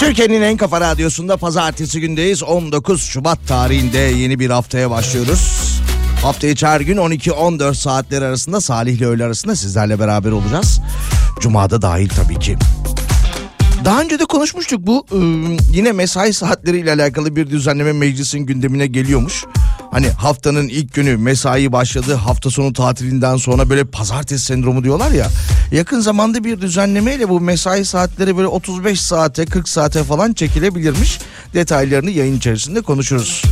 Türkiye'nin en kafa radyosunda pazartesi gündeyiz. 19 Şubat tarihinde yeni bir haftaya başlıyoruz. Hafta içi her gün 12-14 saatleri arasında Salih'le öğle arasında sizlerle beraber olacağız. Cuma'da dahil tabii ki. Daha önce de konuşmuştuk bu yine mesai saatleriyle alakalı bir düzenleme meclisin gündemine geliyormuş. Hani haftanın ilk günü mesai başladı, hafta sonu tatilinden sonra böyle pazartesi sendromu diyorlar ya. Yakın zamanda bir düzenlemeyle bu mesai saatleri böyle 35 saate 40 saate falan çekilebilirmiş. Detaylarını yayın içerisinde konuşuruz.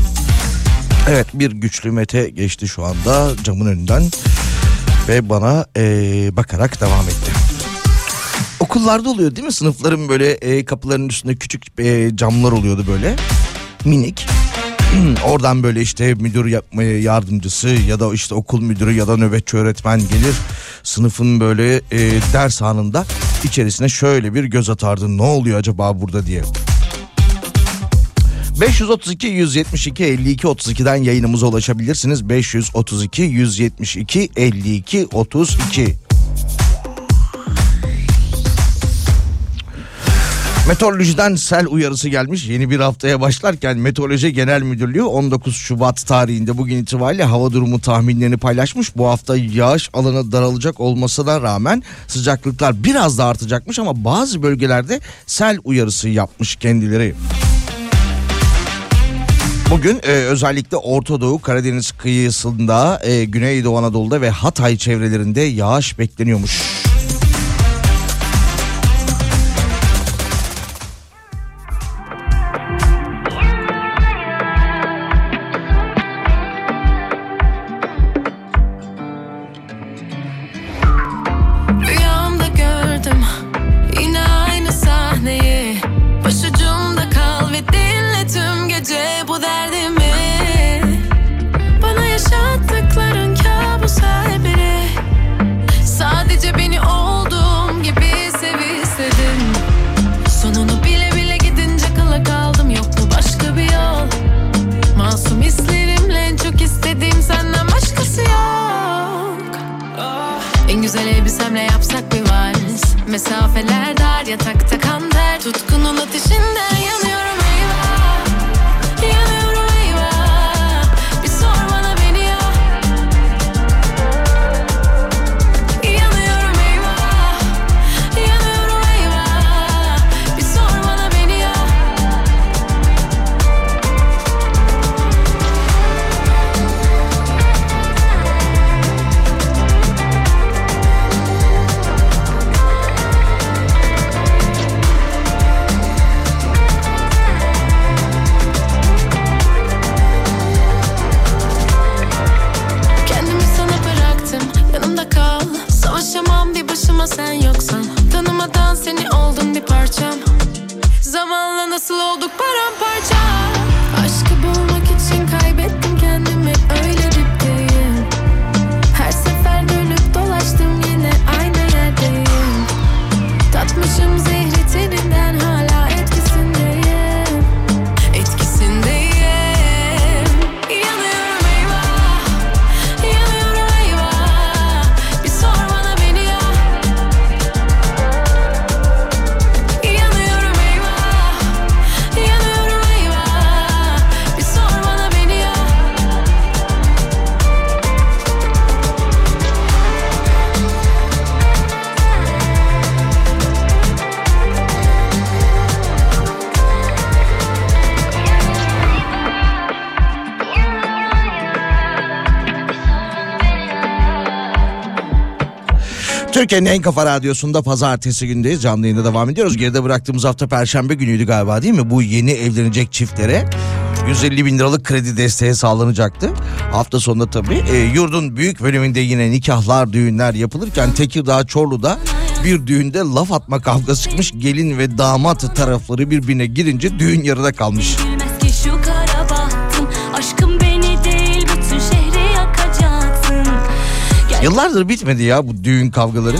Evet, bir güçlü Mete geçti şu anda camın önünden ve bana bakarak devam etti. Okullarda oluyor değil mi? Sınıfların böyle kapılarının üstünde küçük camlar oluyordu böyle minik. Oradan böyle işte müdür yardımcısı ya da işte okul müdürü ya da nöbetçi öğretmen gelir. Sınıfın böyle ders anında içerisine şöyle bir göz atardı. Ne oluyor acaba burada diye. 532-172-52-32'den yayınımıza ulaşabilirsiniz. 532-172-52-32. Meteorolojiden sel uyarısı gelmiş. Yeni bir haftaya başlarken Meteoroloji Genel Müdürlüğü 19 Şubat tarihinde bugün itibariyle hava durumu tahminlerini paylaşmış. Bu hafta yağış alanı daralacak olmasına rağmen sıcaklıklar biraz da artacakmış ama bazı bölgelerde sel uyarısı yapmış kendileri. Bugün özellikle Orta Doğu, Karadeniz kıyısında, Güneydoğu Anadolu'da ve Hatay çevrelerinde yağış bekleniyormuş. Mesafeler dar, yatakta kan ter, tutkunun ateşinden yanıyorum eyvah, yanıyorum eyvah. Bir sor bana beni ya, yanıyorum eyvah, yanıyorum eyvah. Bir sor bana beni ya. Sen yoksan tanımadan seni oldun bir parçam. Zamanla nasıl olduk paramparça. Aşkı bulmak için kaybettim kendimi, öyle dipteyim. Her sefer dönüp dolaştım, yine aynı yerdeyim. Tatmışım zehri teninden, hala etkisindeyim. Etkisindeyim. Türkiye'nin en kafa radyosunda pazartesi gündeyiz. Canlı yayında devam ediyoruz. Geride bıraktığımız hafta perşembe günüydü galiba, değil mi? Bu yeni evlenecek çiftlere 150 bin liralık kredi desteği sağlanacaktı. Hafta sonunda tabii yurdun büyük bölümünde yine nikahlar, düğünler yapılırken Tekirdağ Çorlu'da bir düğünde laf atma kavgası çıkmış. Gelin ve damat tarafları birbirine girince düğün yarıda kalmış. Yıllardır bitmedi ya bu düğün kavgaları.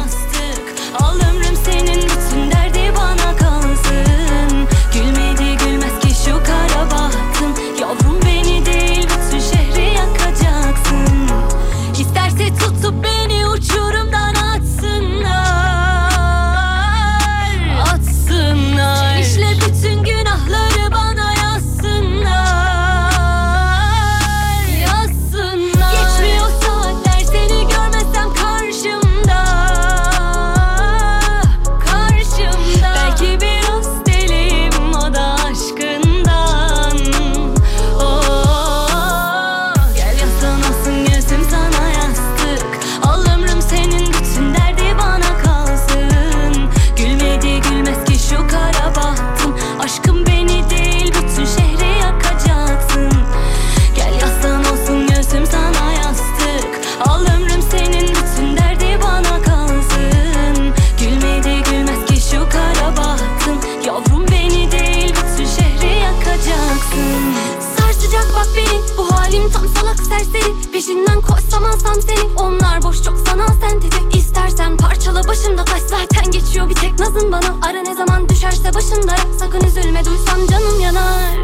Peşinden koşsam alsam seni, onlar boş çok sanal sentetik. İstersen parçala başımda taş, zaten geçiyor bir tek nazın bana. Ara ne zaman düşerse başımda, sakın üzülme duysam canım yanar.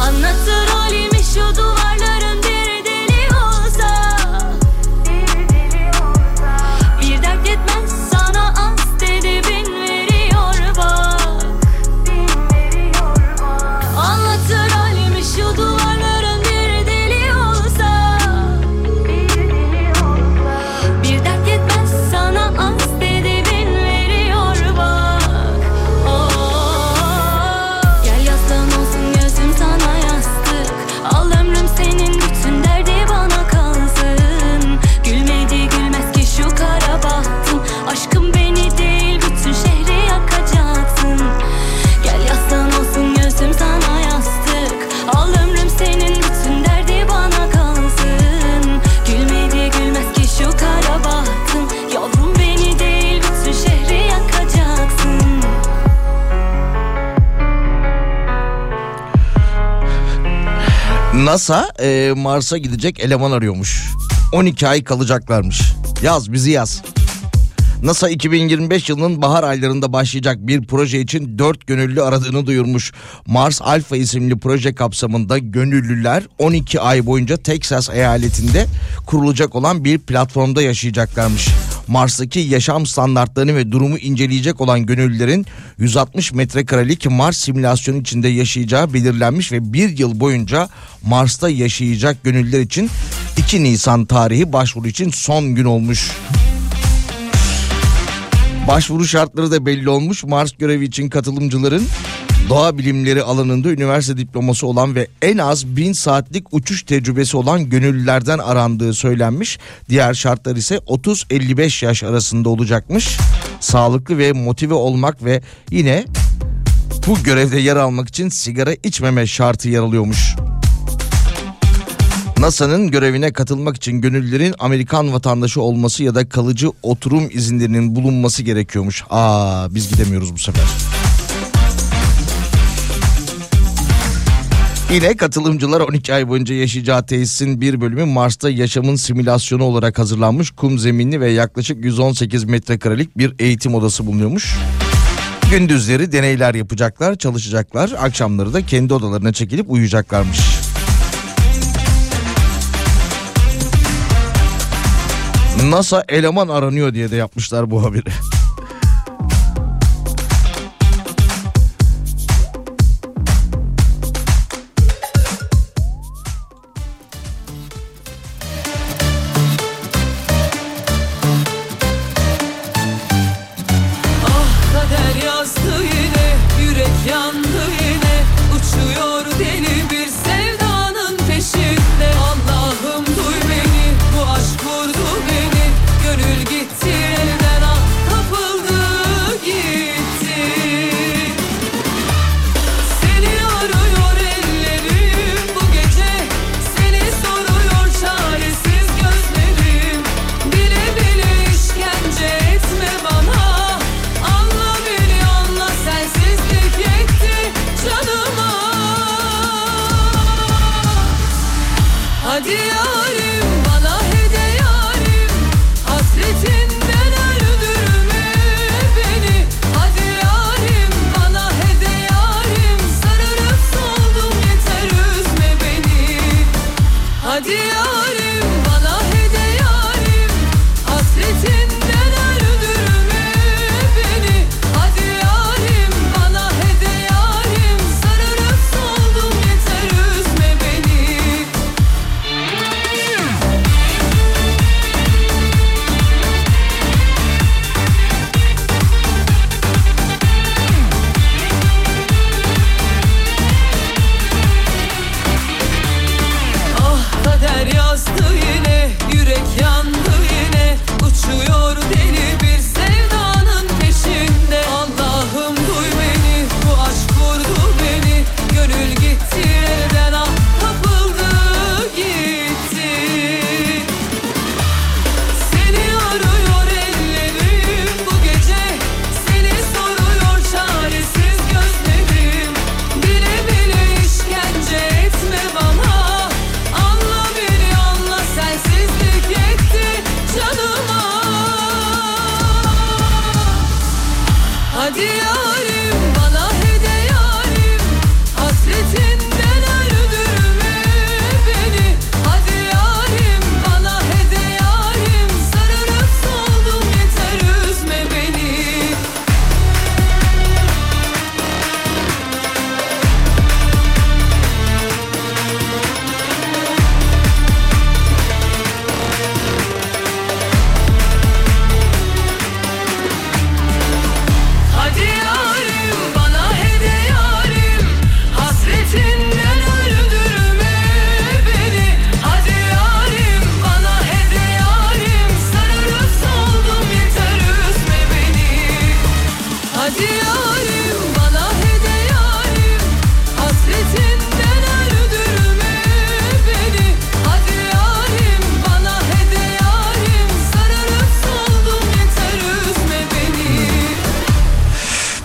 Anlatır halimi şu duvarların bir deli olsa, bir deli olsa. Bir dert yetmez sana, az dedi bin veriyor bak, bir NASA Mars'a gidecek eleman arıyormuş. 12 ay kalacaklarmış. Yaz bizi yaz. NASA 2025 yılının bahar aylarında başlayacak bir proje için 4 gönüllü aradığını duyurmuş. Mars Alpha isimli proje kapsamında gönüllüler 12 ay boyunca Texas eyaletinde kurulacak olan bir platformda yaşayacaklarmış. Mars'taki yaşam standartlarını ve durumu inceleyecek olan gönüllülerin 160 metrekarelik Mars simülasyonu içinde yaşayacağı belirlenmiş ve bir yıl boyunca Mars'ta yaşayacak gönüllüler için 2 Nisan tarihi başvuru için son gün olmuş. Başvuru şartları da belli olmuş. Mars görevi için katılımcıların doğa bilimleri alanında üniversite diploması olan ve en az 1000 saatlik uçuş tecrübesi olan gönüllülerden arandığı söylenmiş. Diğer şartlar ise 30-55 yaş arasında olacakmış. Sağlıklı ve motive olmak ve yine bu görevde yer almak için sigara içmeme şartı yer alıyormuş. NASA'nın görevine katılmak için gönüllülerin Amerikan vatandaşı olması ya da kalıcı oturum izinlerinin bulunması gerekiyormuş. Biz gidemiyoruz bu sefer. Yine katılımcılar 12 ay boyunca yaşayacağı tesisin bir bölümü Mars'ta yaşamın simülasyonu olarak hazırlanmış. Kum zeminli ve yaklaşık 118 metrekarelik bir eğitim odası bulunuyormuş. Gündüzleri deneyler yapacaklar, çalışacaklar. Akşamları da kendi odalarına çekilip uyuyacaklarmış. NASA eleman aranıyor diye de yapmışlar bu haberi.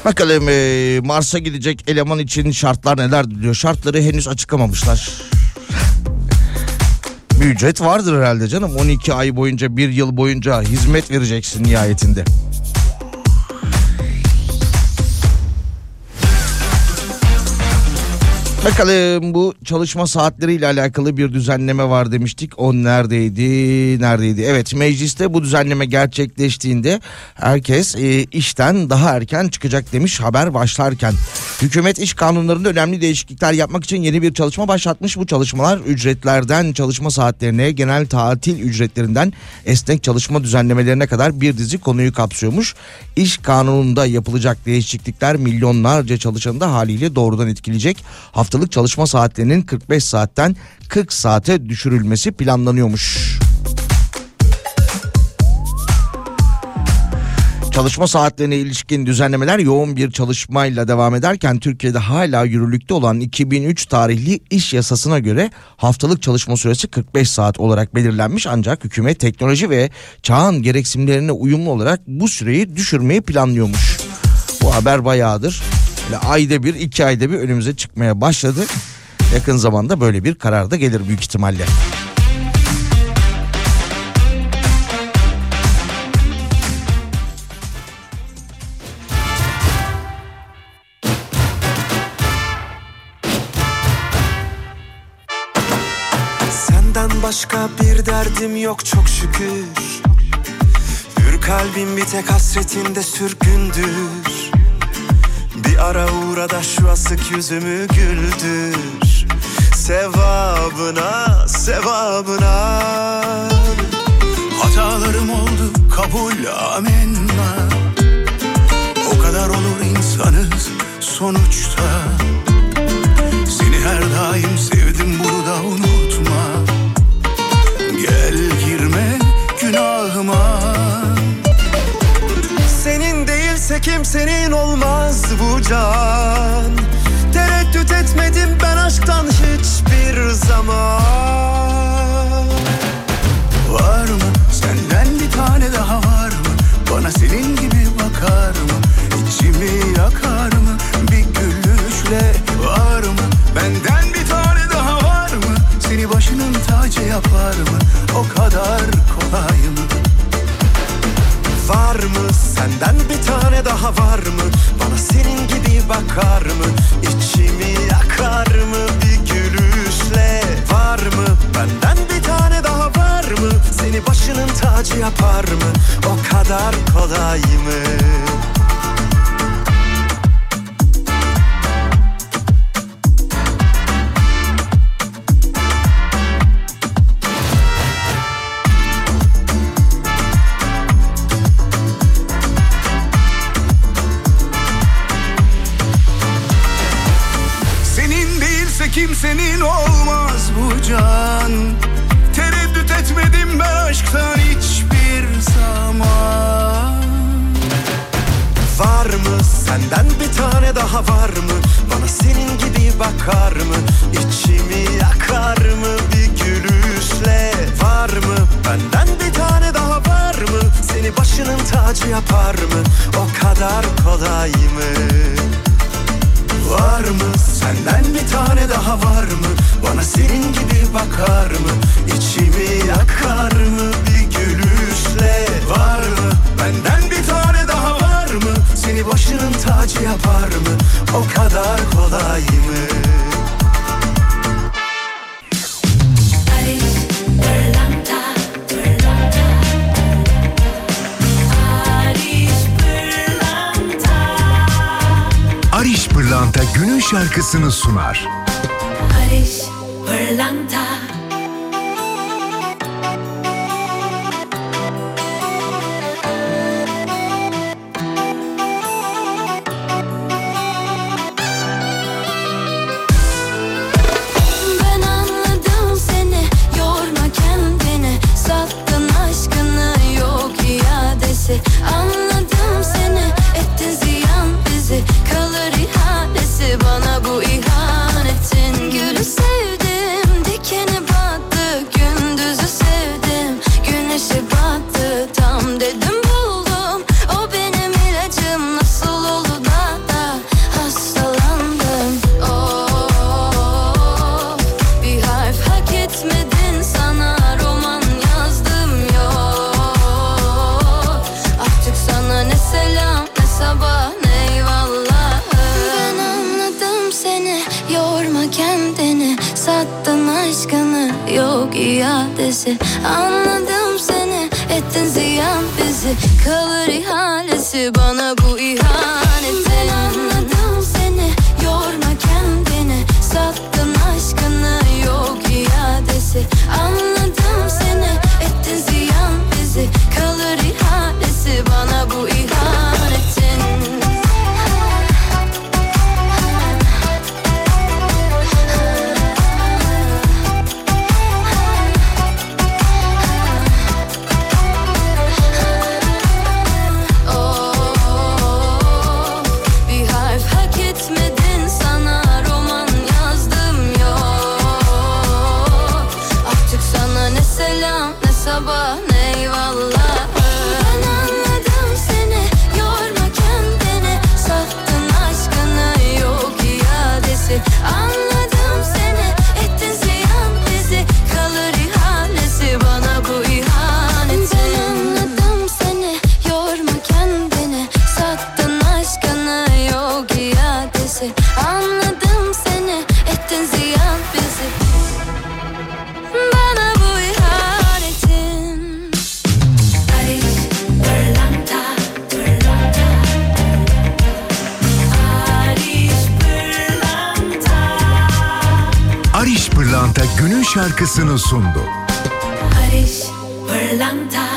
Bakalım Mars'a gidecek eleman için şartlar neler diyor. Şartları henüz açıklamamışlar. bir ücret vardır herhalde canım. 12 ay boyunca, bir yıl boyunca hizmet vereceksin nihayetinde. Bakalım, bu çalışma saatleriyle alakalı bir düzenleme var demiştik. O neredeydi? Evet, mecliste bu düzenleme gerçekleştiğinde herkes işten daha erken çıkacak demiş haber başlarken. Hükümet iş kanunlarında önemli değişiklikler yapmak için yeni bir çalışma başlatmış. Bu çalışmalar ücretlerden çalışma saatlerine, genel tatil ücretlerinden esnek çalışma düzenlemelerine kadar bir dizi konuyu kapsıyormuş. İş kanununda yapılacak değişiklikler milyonlarca çalışanı da haliyle doğrudan etkileyecek. Haftalık çalışma saatlerinin 45 saatten 40 saate düşürülmesi planlanıyormuş. Çalışma saatlerine ilişkin düzenlemeler yoğun bir çalışmayla devam ederken Türkiye'de hala yürürlükte olan 2003 tarihli iş yasasına göre haftalık çalışma süresi 45 saat olarak belirlenmiş, ancak hükümet teknoloji ve çağın gereksinimlerine uyumlu olarak bu süreyi düşürmeyi planlıyormuş. Bu haber bayağıdır. Ayda bir, iki ayda bir önümüze çıkmaya başladı. Yakın zamanda böyle bir karar da gelir büyük ihtimalle. Senden başka bir derdim yok çok şükür. Hür kalbim bir tek hasretinde sürgündür. Bir ara uğra da şu asık yüzümü güldür. Sevabına, sevabına. Hatalarım oldu, kabul, amenna. O kadar olur insanız sonuçta. Seni her daim sevdim, bunu da unutma. Gel girme günahıma. Kimsenin olmaz bu can. Tereddüt etmedim ben aşktan hiçbir zaman. Var mı senden bir tane daha, var mı bana senin gibi bakar mı, içimi yakar mı bir gülüşle? Var mı benden bir tane daha, var mı seni başının tacı yapar mı, o kadar kolay mı? Var mı senden bir tane daha, var mı bana senin gibi bakar mı, içimi yakar mı bir gülüşle? Var mı benden bir tane daha, var mı seni başının tacı yapar mı, o kadar kolay mı? Kimsenin olmaz bu can. Tereddüt etmedim ben aşktan hiçbir zaman. Var mı senden bir tane daha, var mı bana senin gibi bakar mı, içimi yakar mı bir gülüşle? Var mı benden bir tane daha, var mı seni başının tacı yapar mı, o kadar kolay mı? Var mı senden bir tane daha, var mı bana senin gibi bakar mı, içimi yakar mı bir gülüşle? Var mı benden bir tane daha, var mı seni başının tacı yapar mı, o kadar kolay mı? Ariş Pırlanta günün şarkısını sunar. Ariş Pırlanta. Bana bu ihanetin gülü sevdim dikeni. adresi. Anladım seni, ettin ziyan bizi. Kalır ihalesi bana bu ihanetin. Ben anladım seni, yorma kendini. Sattın aşkını, yok iadesi. Anladım seni, ettin ziyan bizi. Kalır ihalesi bana bu ihanetin. Günün şarkısını sundu. Barış Pırlanta.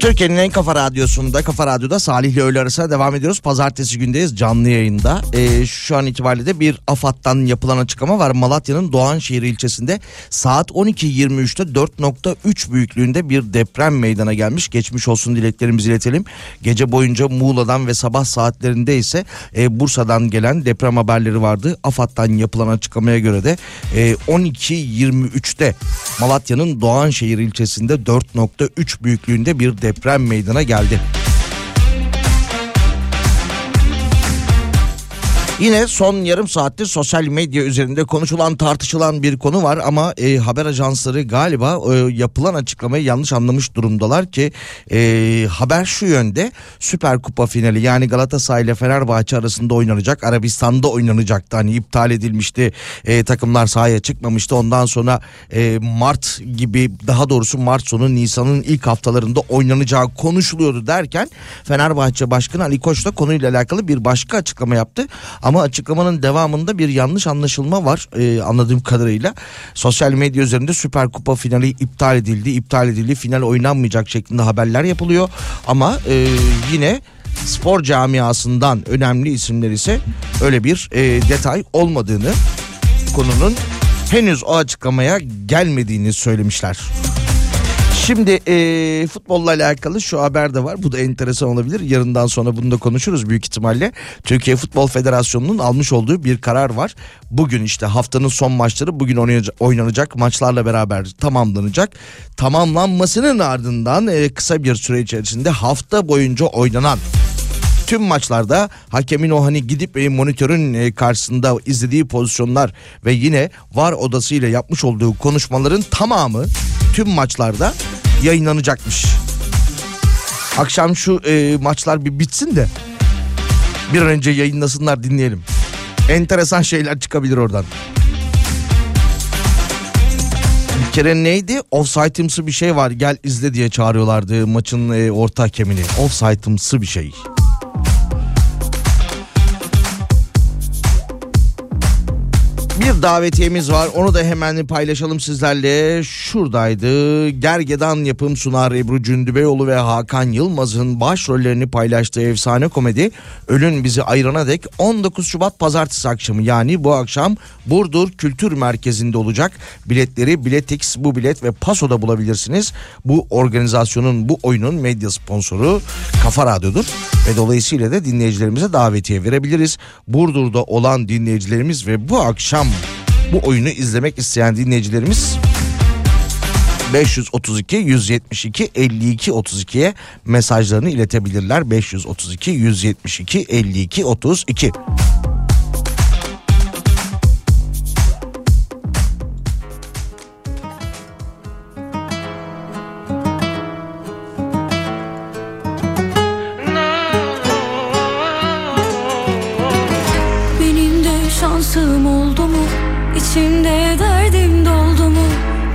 Türkiye'nin en kafa radyosunda, Kafa Radyo'da Salih ile öğle arasına devam ediyoruz. Pazartesi gündeyiz, canlı yayında. Şu an itibariyle de bir AFAD'dan yapılan açıklama var. Malatya'nın Doğanşehir ilçesinde saat 12.23'te 4.3 büyüklüğünde bir deprem meydana gelmiş. Geçmiş olsun dileklerimizi iletelim. Gece boyunca Muğla'dan ve sabah saatlerinde ise Bursa'dan gelen deprem haberleri vardı. AFAD'dan yapılan açıklamaya göre de 12.23'te Malatya'nın Doğanşehir ilçesinde 4.3 büyüklüğünde bir deprem meydana geldi. Yine son yarım saattir sosyal medya üzerinde konuşulan, tartışılan bir konu var ama haber ajansları galiba yapılan açıklamayı yanlış anlamış durumdalar ki haber şu yönde: Süper Kupa finali, yani Galatasaray ile Fenerbahçe arasında oynanacak, Arabistan'da oynanacaktı, hani iptal edilmişti, takımlar sahaya çıkmamıştı. Ondan sonra Mart gibi, daha doğrusu Mart sonu Nisan'ın ilk haftalarında oynanacağı konuşuluyordu derken Fenerbahçe Başkanı Ali Koç da konuyla alakalı bir başka açıklama yaptı. Ama açıklamanın devamında bir yanlış anlaşılma var anladığım kadarıyla. Sosyal medya üzerinde Süper Kupa finali iptal edildi, final oynanmayacak şeklinde haberler yapılıyor. Ama yine spor camiasından önemli isimler ise öyle bir detay olmadığını, konunun henüz o açıklamaya gelmediğini söylemişler. Şimdi futbolla alakalı şu haber de var. Bu da enteresan olabilir. Yarından sonra bunu da konuşuruz büyük ihtimalle. Türkiye Futbol Federasyonu'nun almış olduğu bir karar var. Bugün işte haftanın son maçları bugün oynanacak. Maçlarla beraber tamamlanacak. Tamamlanmasının ardından kısa bir süre içerisinde hafta boyunca oynanan tüm maçlarda hakemin o hani gidip monitörün karşısında izlediği pozisyonlar ve yine VAR odası ile yapmış olduğu konuşmaların tamamı tüm maçlarda yayınlanacakmış. Akşam şu maçlar bir bitsin de bir an önce yayınlasınlar, dinleyelim. Enteresan şeyler çıkabilir oradan. Bir kere neydi? Offside'ımsı bir şey var, gel izle diye çağırıyorlardı maçın orta hakemini. Offside'ımsı bir şey. Bir davetiyemiz var, onu da hemen paylaşalım sizlerle. Şuradaydı. Gergedan Yapım sunar, Ebru Cündübeyoğlu ve Hakan Yılmaz'ın başrollerini paylaştığı efsane komedi Ölün Bizi Ayırana Dek 19 Şubat Pazartesi akşamı, yani bu akşam Burdur Kültür Merkezi'nde olacak. Biletleri Biletix, Bu Bilet ve Paso'da bulabilirsiniz. Bu organizasyonun, bu oyunun medya sponsoru Kafa Radyo'dur ve dolayısıyla da dinleyicilerimize davetiye verebiliriz. Burdur'da olan dinleyicilerimiz ve bu akşam bu oyunu izlemek isteyen dinleyicilerimiz 532-172-52-32'ye mesajlarını iletebilirler. 532-172-52-32. şansım oldu mu? İçimde derdim doldu mu?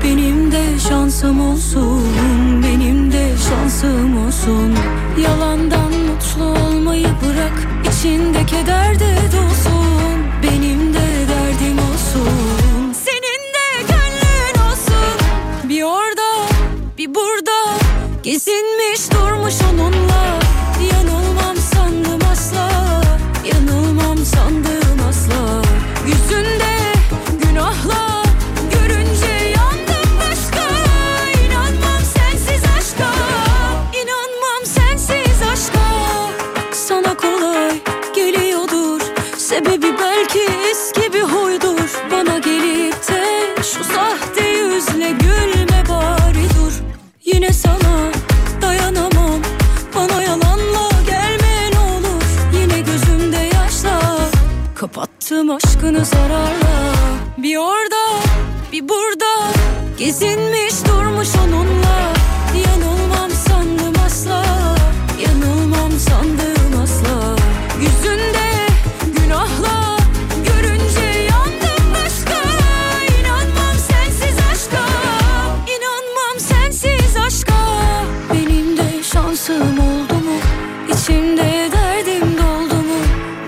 Benim de şansım olsun, benim de şansım olsun. Yalandan mutlu olmayı bırak, İçinde keder de dolsun, benim de derdim olsun. Senin de gönlün olsun. Bir orada, bir burada, gezinmiş durmuş onunla. Yanılmam sandım asla, yanılmam sandım asla. Yüzünde günahla görünce yandım başka. İnanmam sensiz aşka, İnanmam sensiz aşka. Sana kolay geliyordur, sebebi belki eski bir huydur. Bana gelip de şu sahte yüzle gülme bari dur. Yine sana dayanamam, bana yalanla gelme ne olur. Yine gözümde yaşla, kapattım aşkını zararla. Bir orada, bir burada, gezinmiş durmuş onunla. Yanılmam sandım asla, yanılmam sandım asla. Yüzünde günahla görünce yandım başka. İnanmam sensiz aşka, İnanmam sensiz aşka. Benim de şansım oldu mu? İçimde derdim doldu mu?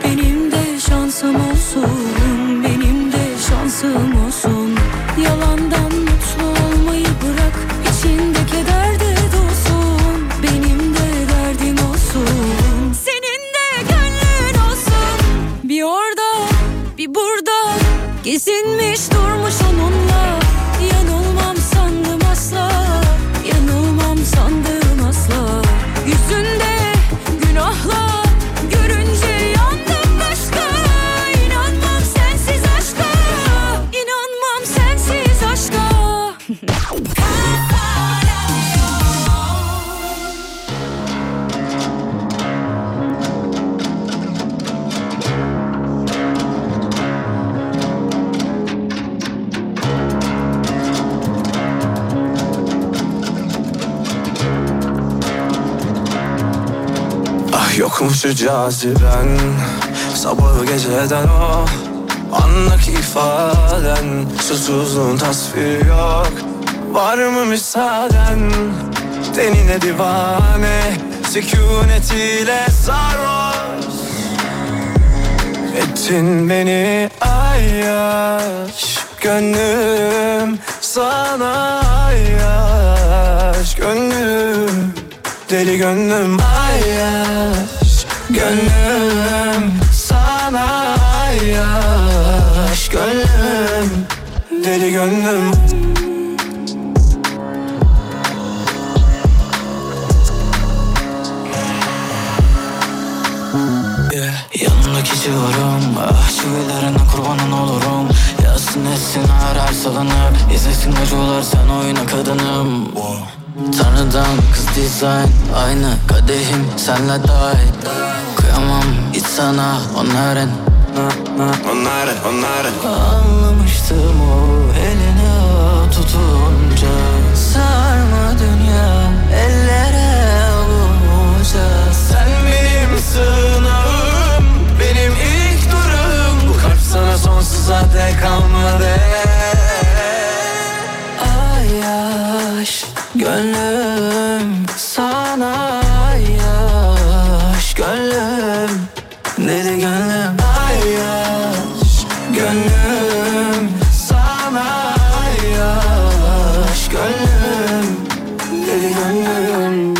Benim de şansım olsun, benim de şansım olsun. Yalandan mutlu olmayı bırak, İçinde keder de dolsun, benim de derdim olsun. Senin de gönlün olsun. Bir orada, bir burada, gezinmiş durmuş onunla. Yanılmam sandım asla, yanılmam sandım asla. Yüzünde günahla görünce yandım başka. İnanmam sensiz aşka, İnanmam sensiz aşka. Ah yok mu şu caziben, sabahı geceden o andaki ifaden, susuzluğun tasviri yok. Var mı müsaaden, denine divane, sükunetiyle sarhoş ettin beni. Ayyaş gönlüm sana, ayyaş gönlüm, deli gönlüm. Ayyaş gönlüm sana, ayyaş gönlüm, deli gönlüm. Yanındaki civarım, ah çivilerine kurbanın olurum. Yazsın etsin her salınıp, izlesin acılar sen oyuna kadınım. Tanrıdan kız dizayn, aynı kadehim senle dahi. Kıyamam hiç sana onların, onların, onların. Anlamıştım o eline tutunca, sarma dünyam ellere avunca. Sen benim sığınağım, benim ilk durağım. Bu kalp sana sonsuza dek kalmadı. Ayyaş gönlüm sana, ayyaş gönlüm, deli gönlüm. Ayyaş gönlüm sana, ayyaş gönlüm, deli gönlüm.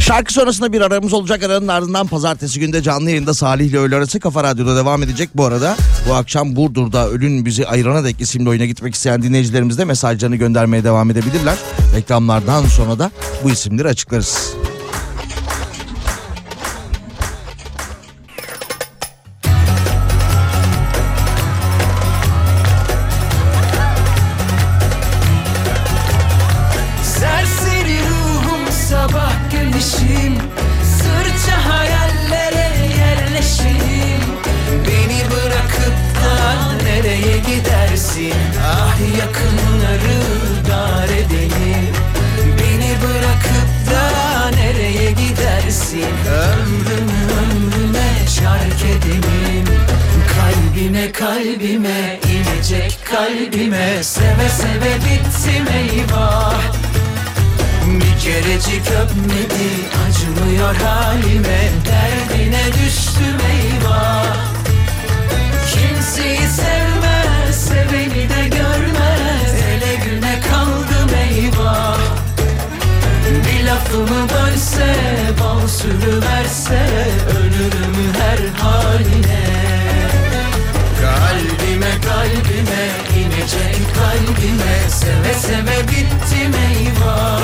Şarkı sonrasında bir aramız olacak. Aranın ardından pazartesi günde canlı yayında Salih ile öğle arası Kafa Radyo'da devam edecek. Bu arada bu akşam Burdur'da Ölün Bizi Ayırana Dek isimli oyuna gitmek isteyen dinleyicilerimiz de mesajlarını göndermeye devam edebilirler. Reklamlardan sonra da bu isimleri açıklarız. Yakınları dar edelim, beni bırakıp da nereye benim. Kalbime kalbime inecek kalbime. Seve seve bittim eyvah. Bir kerecik öpmedi, acımıyor halime. Derdine düştüm eyvah. Kimseyi sevmez, seveni de görmez. Hele güne kaldım eyvah. Bir lafımı bölse, bal sürüverse, ölürüm her haline. Kalbime kalbime inecek kalbime. Seve seve bittim eyvah.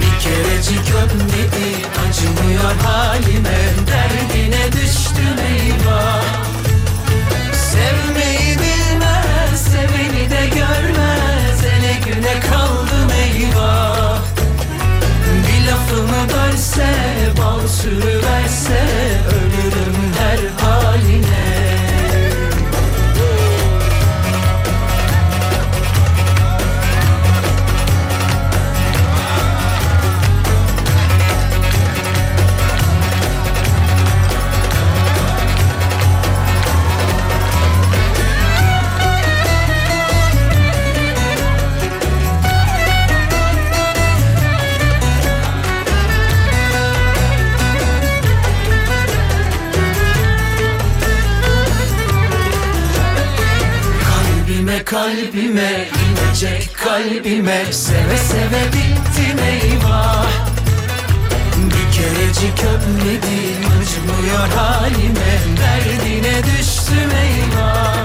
Bir kerecik öpmedi, acımıyor halime. Derdine düştüm eyvah. Sevmeyi bilmez, seveni de görmez. Ele güne kaldım eyvah. Bir lafımı bölse, bal sürüverse, ölürüm her haline. Kalbime inecek kalbime. Seve seve bittim eyvah. Bir kerecik öpmedim, acımıyor halime. Derdine düştüm eyvah.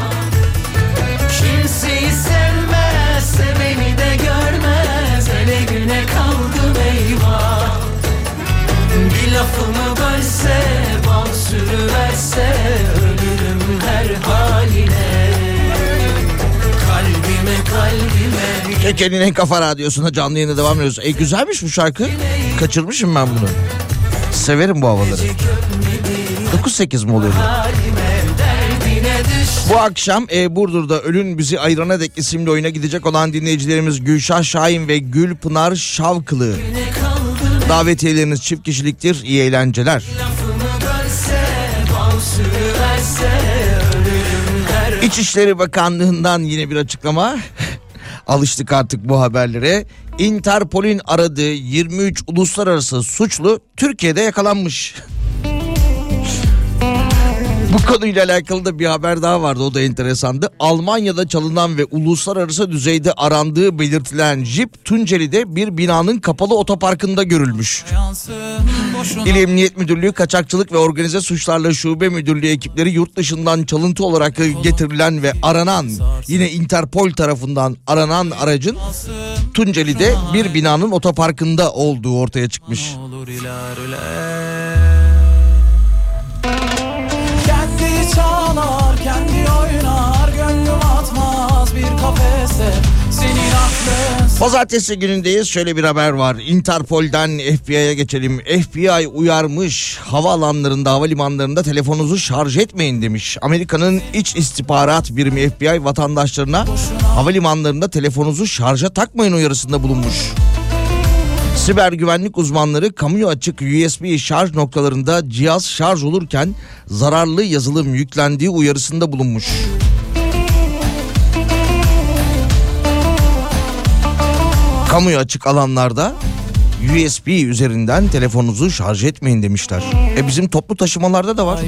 Kimseyi sevmez, seveni de görmez. Ele güne kaldım eyvah. Bir lafımı bölse, bal sürüverse, ölürüm her haline. Türkiye'nin en kafa radyosunda canlı yayına devam ediyoruz. Güzelmiş bu şarkı. Kaçırmışım ben bunu. Severim bu havaları. 9-8 mi oluyor? Bu akşam Burdur'da Ölün Bizi Ayırana Dek isimli oyuna gidecek olan dinleyicilerimiz Gülşah Şahin ve Gülpınar Şavkılı. Davetiyeleriniz çift kişiliktir. İyi eğlenceler. İçişleri Bakanlığı'ndan yine bir açıklama. Alıştık artık bu haberlere. Interpol'ün aradığı 23 uluslararası suçlu Türkiye'de yakalanmış. Bu konuyla alakalı da bir haber daha vardı, o da enteresandı. Almanya'da çalınan ve uluslararası düzeyde arandığı belirtilen jip Tunceli'de bir binanın kapalı otoparkında görülmüş. İl Emniyet Müdürlüğü Kaçakçılık ve Organize Suçlarla Şube Müdürlüğü ekipleri yurt dışından çalıntı olarak getirilen ve aranan, yine Interpol tarafından aranan aracın Tunceli'de bir binanın otoparkında olduğu ortaya çıkmış. Çalar, kendi oynar, gönlüm atmaz bir kafese, senin aklın... Pazartesi günündeyiz. Şöyle bir haber var. Interpol'den FBI'ye geçelim. FBI uyarmış. Havaalanlarında, havalimanlarında telefonunuzu şarj etmeyin demiş. Amerika'nın iç istihbarat birimi FBI vatandaşlarına havalimanlarında telefonunuzu şarja takmayın uyarısında bulunmuş. Siber güvenlik uzmanları kamuya açık USB şarj noktalarında cihaz şarj olurken zararlı yazılım yüklendiği uyarısında bulunmuş. Kamuya açık alanlarda USB üzerinden telefonunuzu şarj etmeyin demişler. Bizim toplu taşımalarda da var.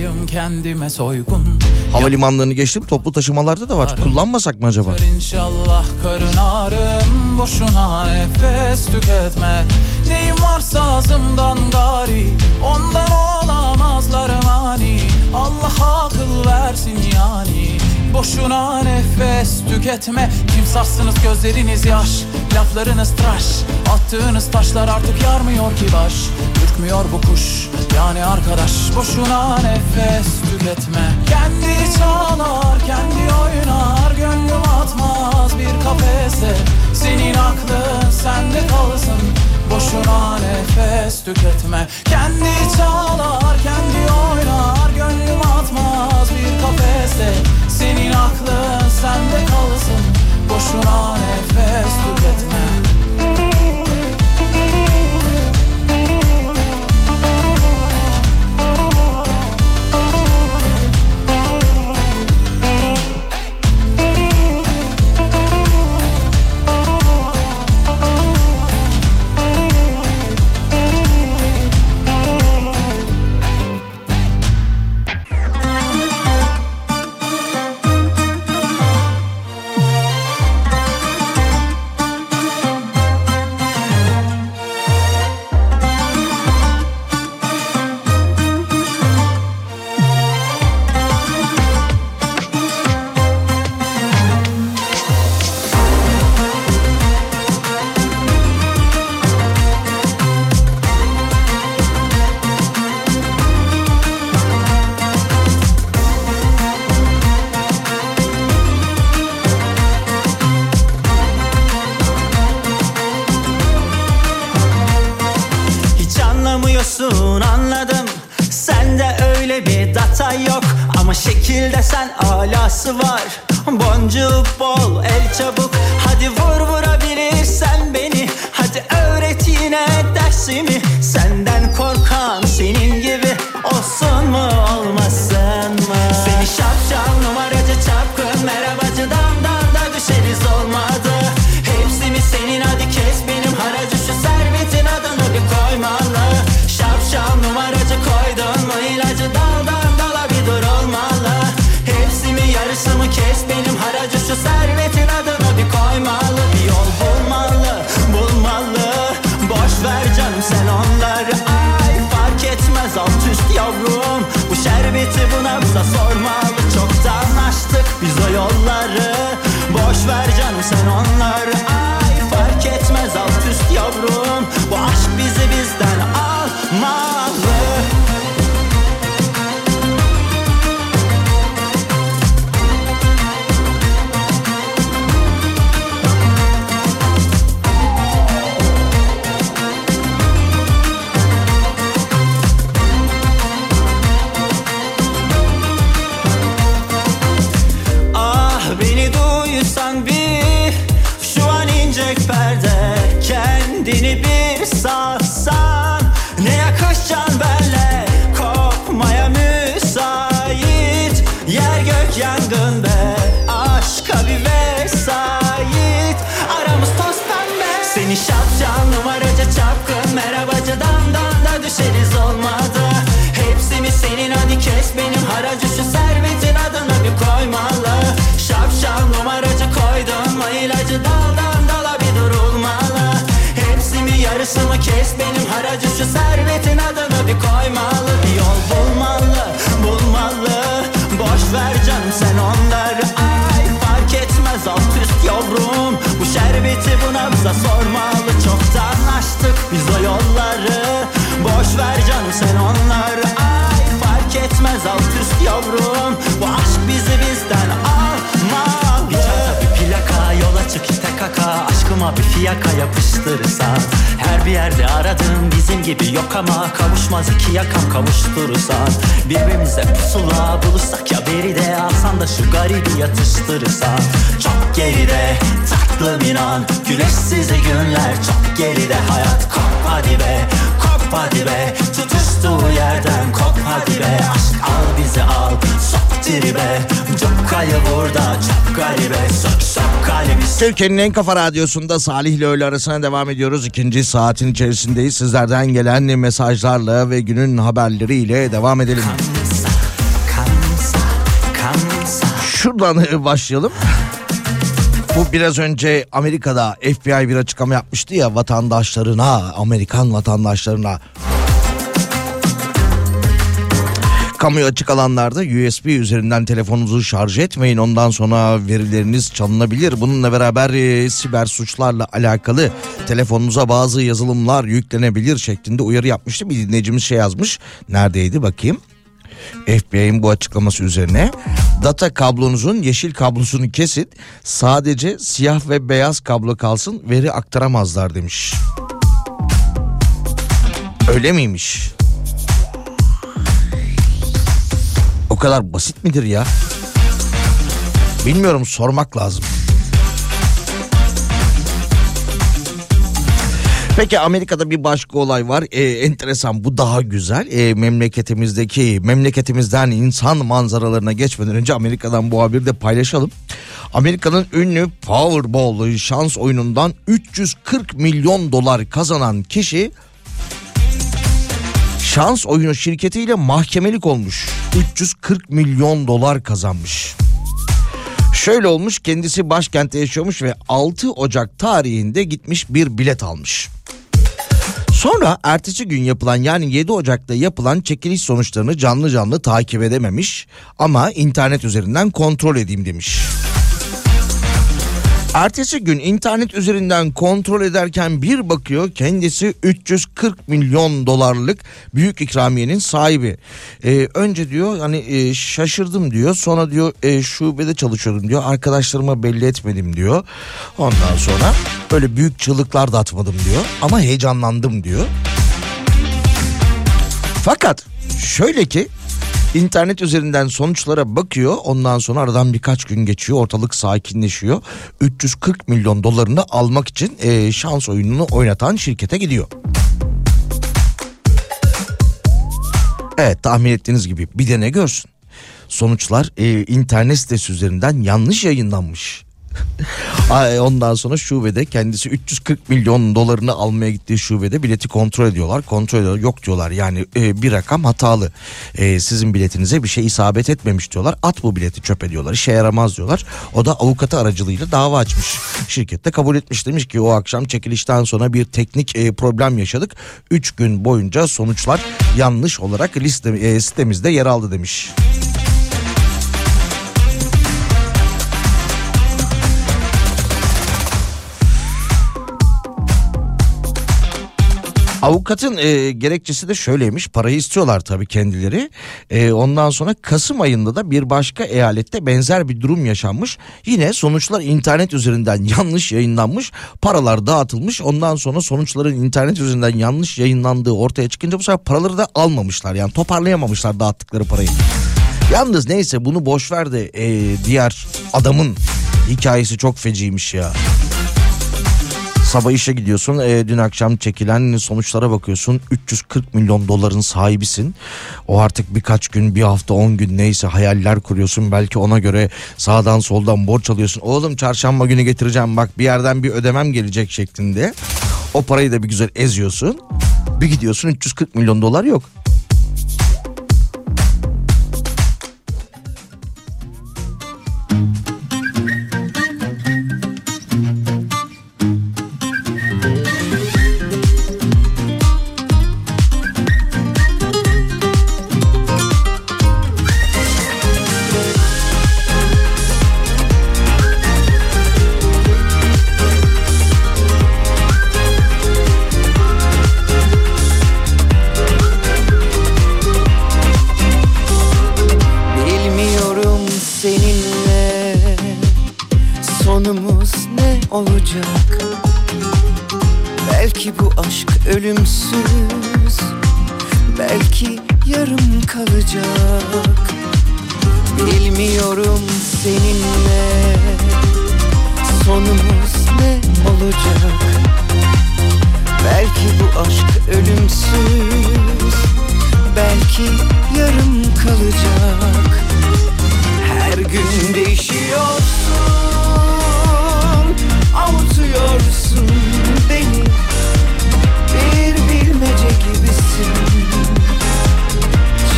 Havalimanlarını geçtim, toplu taşımalarda da var. Kullanmasak mı acaba? İnşallah karınarım, boşuna nefes tüketme. Neyim varsa ağzımdan gari, ondan olamazlar mani. Allah akıl versin yani. Boşuna nefes tüketme. Kim sarsınız gözleriniz yaş, laflarınız tıraş. Attığınız taşlar artık yarmıyor ki baş. Ürkmüyor bu kuş yani arkadaş. Boşuna nefes tüketme. Kendi çalar, kendi oynar, gönlüm atmaz bir kafese. Senin aklın sende kalsın. Boşuna nefes tüketme. Kendi çalar, kendi oynar, gönlüm atmaz bir kafese. Senin aklın sende kalsın. Boşuna nefes tüketme. şekilde sen alası var. Boncuk bol, el çabuk. Hadi vur vurabilirsen beni. Hadi öğret yine dersimi. Senden korkan senin gibi olsun mu olmasın mı? Seni şapşal numaracı çapkın merhabacı damdan da düşeriz olmadı. Hepsi mi senin, hadi kes benim haracı. Şu servetin adını bir koymalı. Şapşal numaracı koydun mu ilacı daldan dala bir dur olmalı. Hepsi mi yarışı mı kes benim haracı. Şu servetin adını bir koymalı. Bir yol bulmalı, bulmalı. Boş ver canım sen onları. Ay fark etmez alt üst yavrum. Bu şerbeti bu nabza sormalı. Çoktan açtık biz o yolları. Boş ver canım sen onları. Ay fark etmez alt üst yavrum. Bu aşk bizi bizden almalı. Kendini bir satsan ne yakışacaksın benle. Kopmaya müsait yer gök yangın be. Aşka bir vesait aramız toz pembe. Seni şapşal numaracı çapkın merhabacı damdan da düşeriz olmadı. Hepsi mi senin, hadi kes benim haracı. Şu servetin adını bir koymalı. Şapşal numaracı koydun mu ilacı daldan dala bir durulmalı. Yarısı mı kes benim haracı. Şu servetin adını bir koymalı. Bir yol bulmalı, bulmalı. Boş ver canım sen onları. Ay fark etmez alt üst yavrum. Bu şerbeti bu nabza sormalı. Çoktan açtık biz o yolları. Boş ver canım sen onları. Ay fark etmez alt üst yavrum. Bu aşk bizi bizden almalı. İçeride bir plaka, yola çık ite kaka. Aşkıma bir fiyaka yapıştırırsan. Her bir yerde aradığım bizim gibi yok ama kavuşmaz iki yakam kavuşturursan. Birbirimize pusula bulursak ya beride, alsan da şu garibi yatıştırırsan. Çok geride tatlım inan, güneşsiz günler çok geride. Hayat kop hadi be, kop hadi be, tutuştuğu yerden kop hadi be. Aşk al bizi al, sok tribe, copkayı vur da çok garibe, sok sok kalbisi. Türkiye'nin en kafa radyosunda Salih ile Öğle arasına devam ediyoruz. İkinci saatin içerisindeyiz. Sizlerden gelen mesajlarla ve günün haberleriyle devam edelim. Şuradan başlayalım. Bu biraz önce Amerika'da FBI bir açıklama yapmıştı ya vatandaşlarına, Amerikan vatandaşlarına. Kamuya açık alanlarda USB üzerinden telefonunuzu şarj etmeyin. Ondan sonra verileriniz çalınabilir. Bununla beraber siber suçlarla alakalı telefonunuza bazı yazılımlar yüklenebilir şeklinde uyarı yapmıştı. Bir dinleyicimiz şey yazmış. Neredeydi bakayım? FBI'nin bu açıklaması üzerine data kablonuzun yeşil kablosunu kesin. Sadece siyah ve beyaz kablo kalsın. Veri aktaramazlar demiş. Öyle miymiş? O kadar basit midir ya? Bilmiyorum, sormak lazım. Peki Amerika'da bir başka olay var. Enteresan, bu daha güzel. Memleketimizden insan manzaralarına geçmeden önce Amerika'dan bu haberi de paylaşalım. Amerika'nın ünlü Powerball şans oyunundan 340 milyon dolar kazanan kişi şans oyunu şirketiyle mahkemelik olmuş. 340 milyon dolar kazanmış. Şöyle olmuş, kendisi başkentte yaşıyormuş ve 6 Ocak tarihinde gitmiş bir bilet almış. Sonra ertesi gün yapılan, yani 7 Ocak'ta yapılan çekiliş sonuçlarını canlı takip edememiş. Ama internet üzerinden kontrol edeyim demiş. Ertesi gün internet üzerinden kontrol ederken bir bakıyor, kendisi 340 milyon dolarlık büyük ikramiyenin sahibi. Önce diyor hani şaşırdım diyor, sonra diyor şubede çalışıyordum diyor, arkadaşlarıma belli etmedim diyor. Ondan sonra böyle büyük çığlıklar da atmadım diyor ama heyecanlandım diyor. Fakat şöyle ki İnternet üzerinden sonuçlara bakıyor. Ondan sonra aradan birkaç gün geçiyor. Ortalık sakinleşiyor. 340 milyon dolarını almak için şans oyununu oynatan şirkete gidiyor. Evet, tahmin ettiğiniz gibi bir de ne görsün. Sonuçlar internet sitesi üzerinden yanlış yayınlanmış. Ondan sonra şubede kendisi 340 milyon dolarını almaya gittiği şubede bileti kontrol ediyorlar. Kontrol ediyorlar, yok diyorlar, yani bir rakam hatalı. Sizin biletinize bir şey isabet etmemiş diyorlar. At bu bileti çöpe diyorlar, işe yaramaz diyorlar. O da avukatı aracılığıyla dava açmış. Şirket de kabul etmiş, demiş ki o akşam çekilişten sonra bir teknik problem yaşadık. 3 gün boyunca sonuçlar yanlış olarak sitemizde yer aldı demiş. Avukatın gerekçesi de şöyleymiş, parayı istiyorlar tabii kendileri. Ondan sonra Kasım ayında da bir başka eyalette benzer bir durum yaşanmış. Yine sonuçlar internet üzerinden yanlış yayınlanmış, paralar dağıtılmış. Ondan sonra sonuçların internet üzerinden yanlış yayınlandığı ortaya çıkınca bu sefer paraları da almamışlar. Yani toparlayamamışlar dağıttıkları parayı. Yalnız neyse, bunu boşver de diğer adamın hikayesi çok feciymiş ya. Sabah işe gidiyorsun, dün akşam çekilen sonuçlara bakıyorsun, 340 milyon doların sahibisin. O artık birkaç gün, bir hafta, 10 gün neyse hayaller kuruyorsun. Belki ona göre sağdan soldan borç alıyorsun. Oğlum çarşamba günü getireceğim bak, bir yerden bir ödemem gelecek şeklinde. O parayı da bir güzel eziyorsun. Bir gidiyorsun, 340 milyon dolar yok. Ölümsüz, belki yarım kalacak. Bilmiyorum seninle sonumuz ne olacak. Belki bu aşk ölümsüz, belki yarım kalacak. Her gün değişiyorsun, avutuyorsun beni. Bilmece gibisin,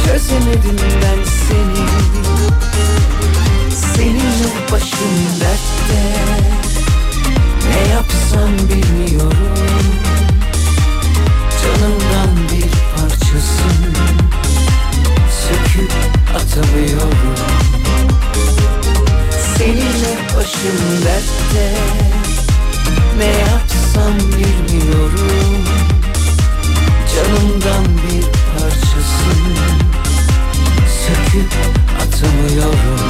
çözemedim ben seni. Seninle başım dertte, ne yapsam bilmiyorum. Canımdan bir parçasın, söküp atamıyorum. Seninle başım dertte, ne yapsam bilmiyorum. Canımdan bir parçasını söküp atamıyorum.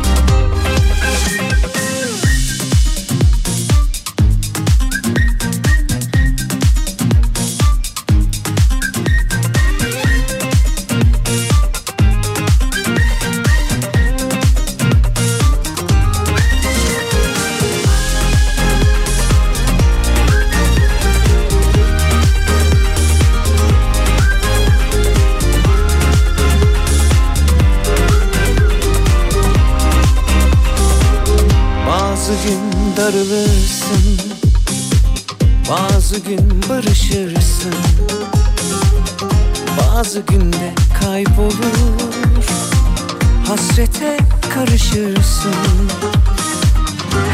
Darılırsın, bazı gün barışırsın, bazı günde kaybolur, hasrete karışırsın.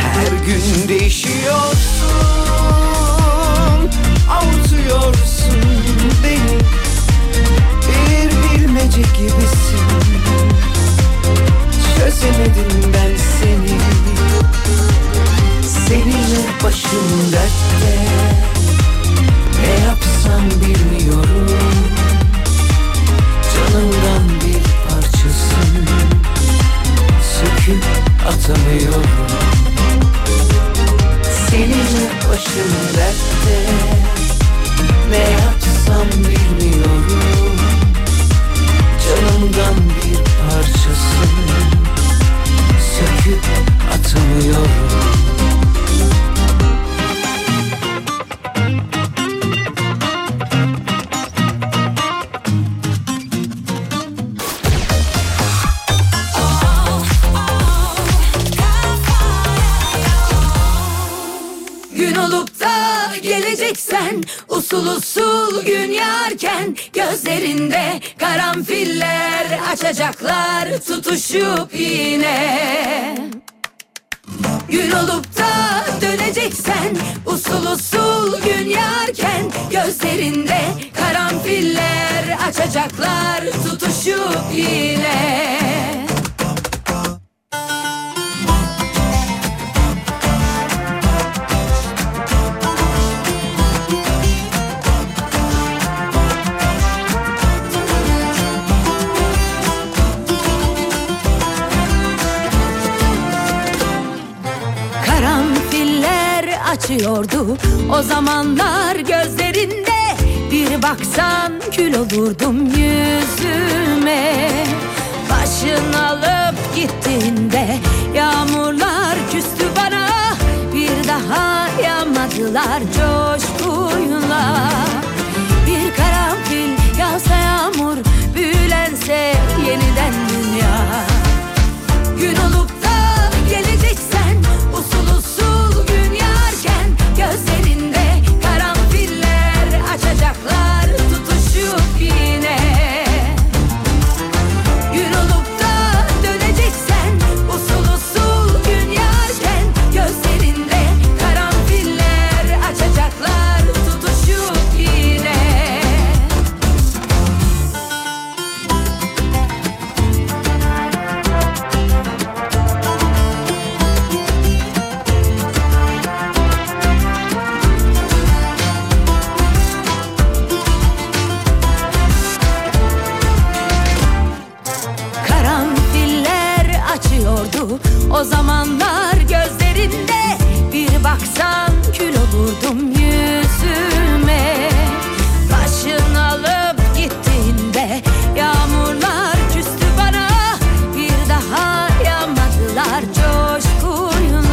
Her gün değişiyorsun, avutuyorsun beni, bir bilmece gibisin, çözemedim ben seni. Seninle başım dertte, ne yapsam bilmiyorum. Canımdan bir parçasını söküp atamıyorum. Seninle başım dertte, ne yapsam bilmiyorum. Canım Göreceksen usul usul gün yarken, gözlerinde karanfiller açacaklar tutuşup yine. Gün olup da döneceksen usul usul gün yarken, gözlerinde karanfiller açacaklar tutuşup yine. Açıyordu o zamanlar gözlerinde, bir baksan kül olurdum yüzüme. Başını alıp gittiğinde yağmurlar küstü bana, bir daha yağmadılar coşkuyla. Bir karanfil yağsa yağmur, büyülense yeniden dünya. Gün olup da geleceksen usul usul gün yarken, gözlerinde karanfiller açacaklar tutuşup yine. Gün olup da döneceksen usul usul gün yarken, gözlerinde karanfiller açacaklar tutuşup yine. O zamanlar gözlerinde, bir baksan kül olurdum yüzüme. Başını alıp gittiğinde yağmurlar küstü bana, bir daha yağmadılar coşkuyla.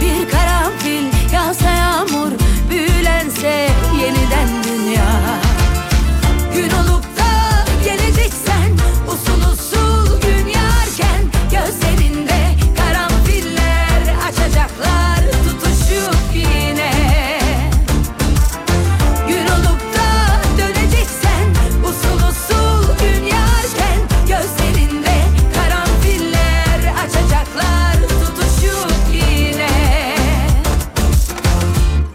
Bir karanfil yağsa yağmur, büyülense yeniden dünya. Gün olup da geleceksen usul usul gün yarken, gözlerinde karanfiller açacaklar tutuşup yine. Gün olup da döneceksen usul usul gün yarken, gözlerinde karanfiller açacaklar tutuşup yine.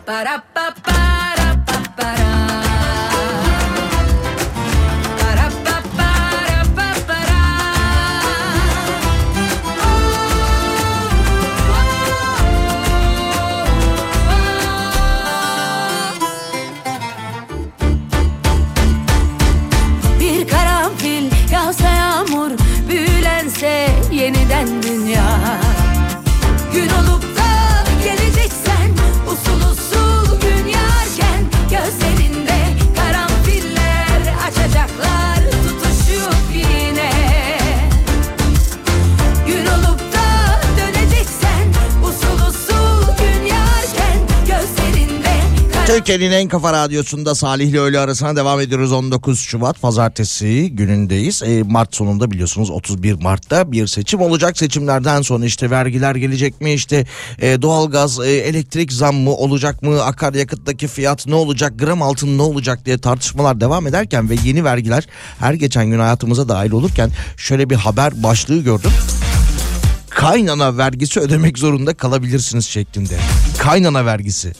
Para pa para pa para. Yeniden dünya. Gün olup da geleceksen usul usul gün yarken, gözlerinde karanfiller açacaklar tutuşup yine. Gün olup da döneceksen usul usul gün yarken, gözlerinde. Türkiye'nin en kafa radyosunda Salih ile öğle arasına devam ediyoruz. 19 Şubat pazartesi günündeyiz. Mart sonunda biliyorsunuz 31 Mart'ta bir seçim olacak. Seçimlerden sonra işte vergiler gelecek mi, işte doğalgaz, elektrik zammı olacak mı, akaryakıttaki fiyat ne olacak, gram altın ne olacak diye tartışmalar devam ederken ve yeni vergiler her geçen gün hayatımıza dahil olurken şöyle bir haber başlığı gördüm. Kaynana vergisi ödemek zorunda kalabilirsiniz şeklinde. Kaynana vergisi.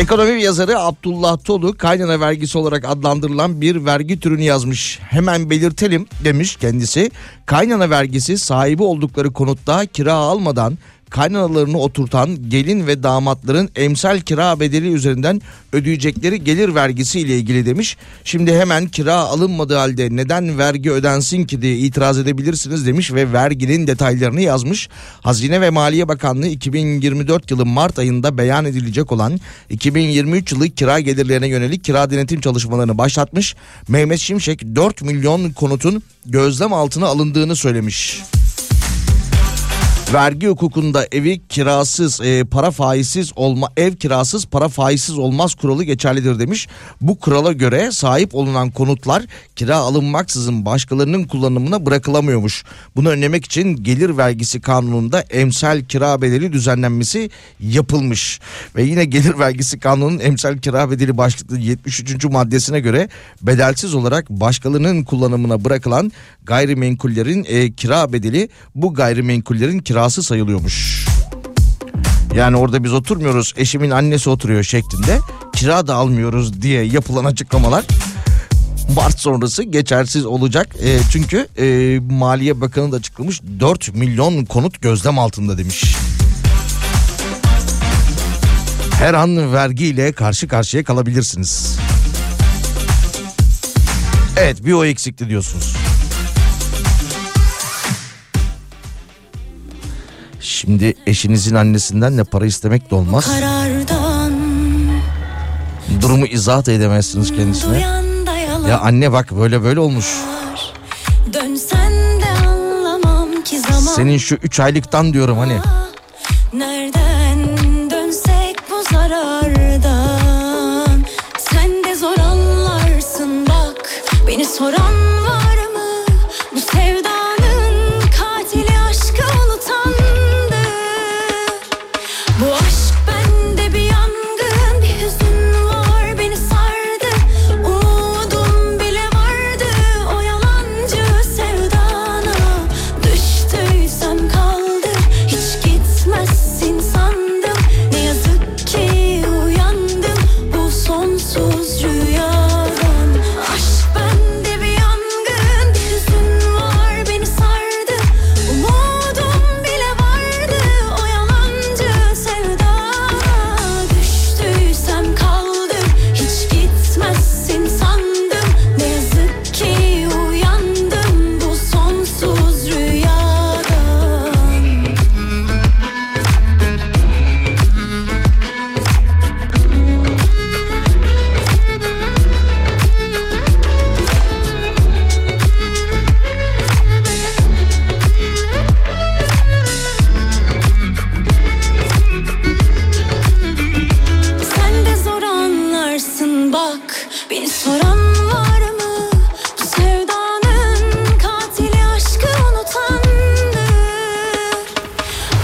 Ekonomi yazarı Abdullah Tolu kaynana vergisi olarak adlandırılan bir vergi türünü yazmış. Hemen belirtelim demiş kendisi. Kaynana vergisi sahibi oldukları konutta kira almadan kaynanalarını oturtan gelin ve damatların emsal kira bedeli üzerinden ödeyecekleri gelir vergisi ile ilgili demiş. Şimdi hemen kira alınmadığı halde neden vergi ödensin ki diye itiraz edebilirsiniz demiş ve verginin detaylarını yazmış. Hazine ve Maliye Bakanlığı 2024 yılı Mart ayında beyan edilecek olan 2023 yılı kira gelirlerine yönelik kira denetim çalışmalarını başlatmış. Mehmet Şimşek 4 milyon konutun gözlem altına alındığını söylemiş. Vergi hukukunda evi kirasız, para faizsiz olma, ev kirasız, para faizsiz olmaz kuralı geçerlidir demiş. Bu kurala göre sahip olunan konutlar kira alınmaksızın başkalarının kullanımına bırakılamıyormuş. Bunu önlemek için gelir vergisi kanununda emsal kira bedeli düzenlenmesi yapılmış. Ve yine gelir vergisi kanununun emsal kira bedeli başlıklı 73. maddesine göre bedelsiz olarak başkalarının kullanımına bırakılan gayrimenkullerin kira bedeli bu gayrimenkullerin kirası sayılıyormuş. Yani orada biz oturmuyoruz, eşimin annesi oturuyor şeklinde, kira da almıyoruz diye yapılan açıklamalar Mart sonrası geçersiz olacak. Çünkü Maliye Bakanı da açıklamış, 4 milyon konut gözlem altında demiş. Her an vergiyle karşı karşıya kalabilirsiniz. Evet, bir o eksikti diyorsunuz. Şimdi eşinizin annesinden de para istemek de olmaz. Durumu izah da edemezsiniz kendisine. Ya anne bak böyle böyle olmuş. Senin şu 3 aylıktan diyorum hani. Soran var mı? Bu sevdanın katili aşkı unutandı.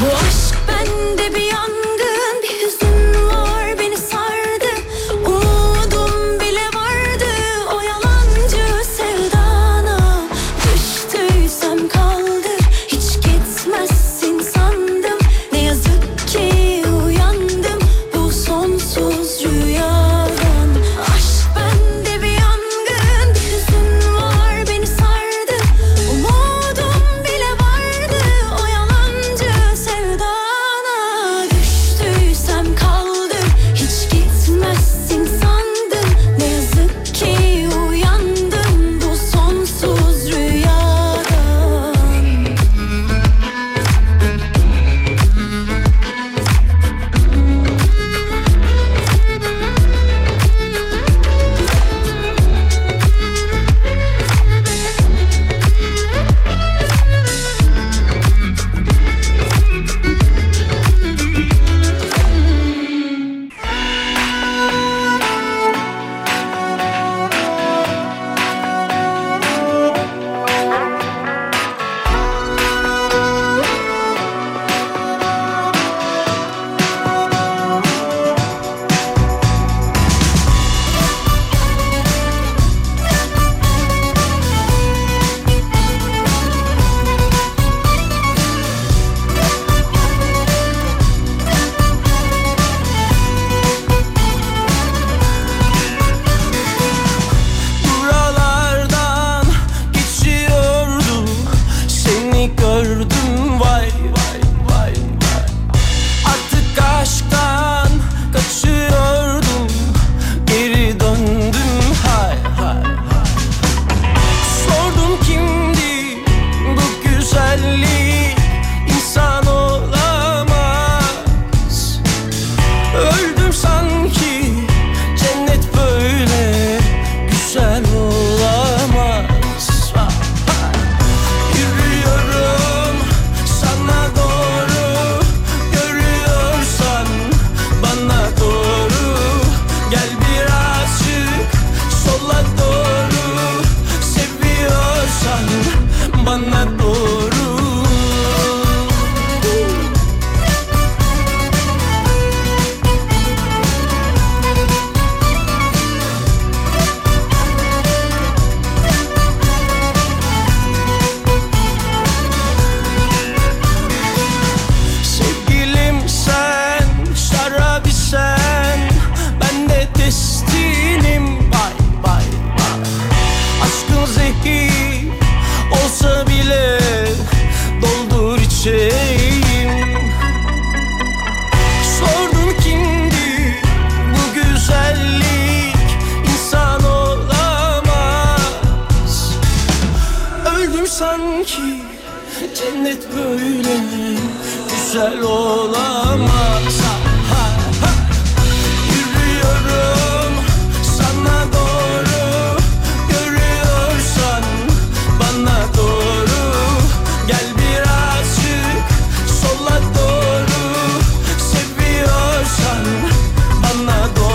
Bu aşk bende bir yangın, bir hüzün var beni sardı. Umudum bile vardı o yalancı sevdana. Düştüysem kaldır, hiç gitmezsin sandım. Ne yazık ki uyandım bu sonsuz rüya. ki cennet böyle güzel olamaz. Ha, ha. Yürüyorum sana doğru, görüyorsan bana doğru gel birazcık, sola doğru seviyorsan bana doğru.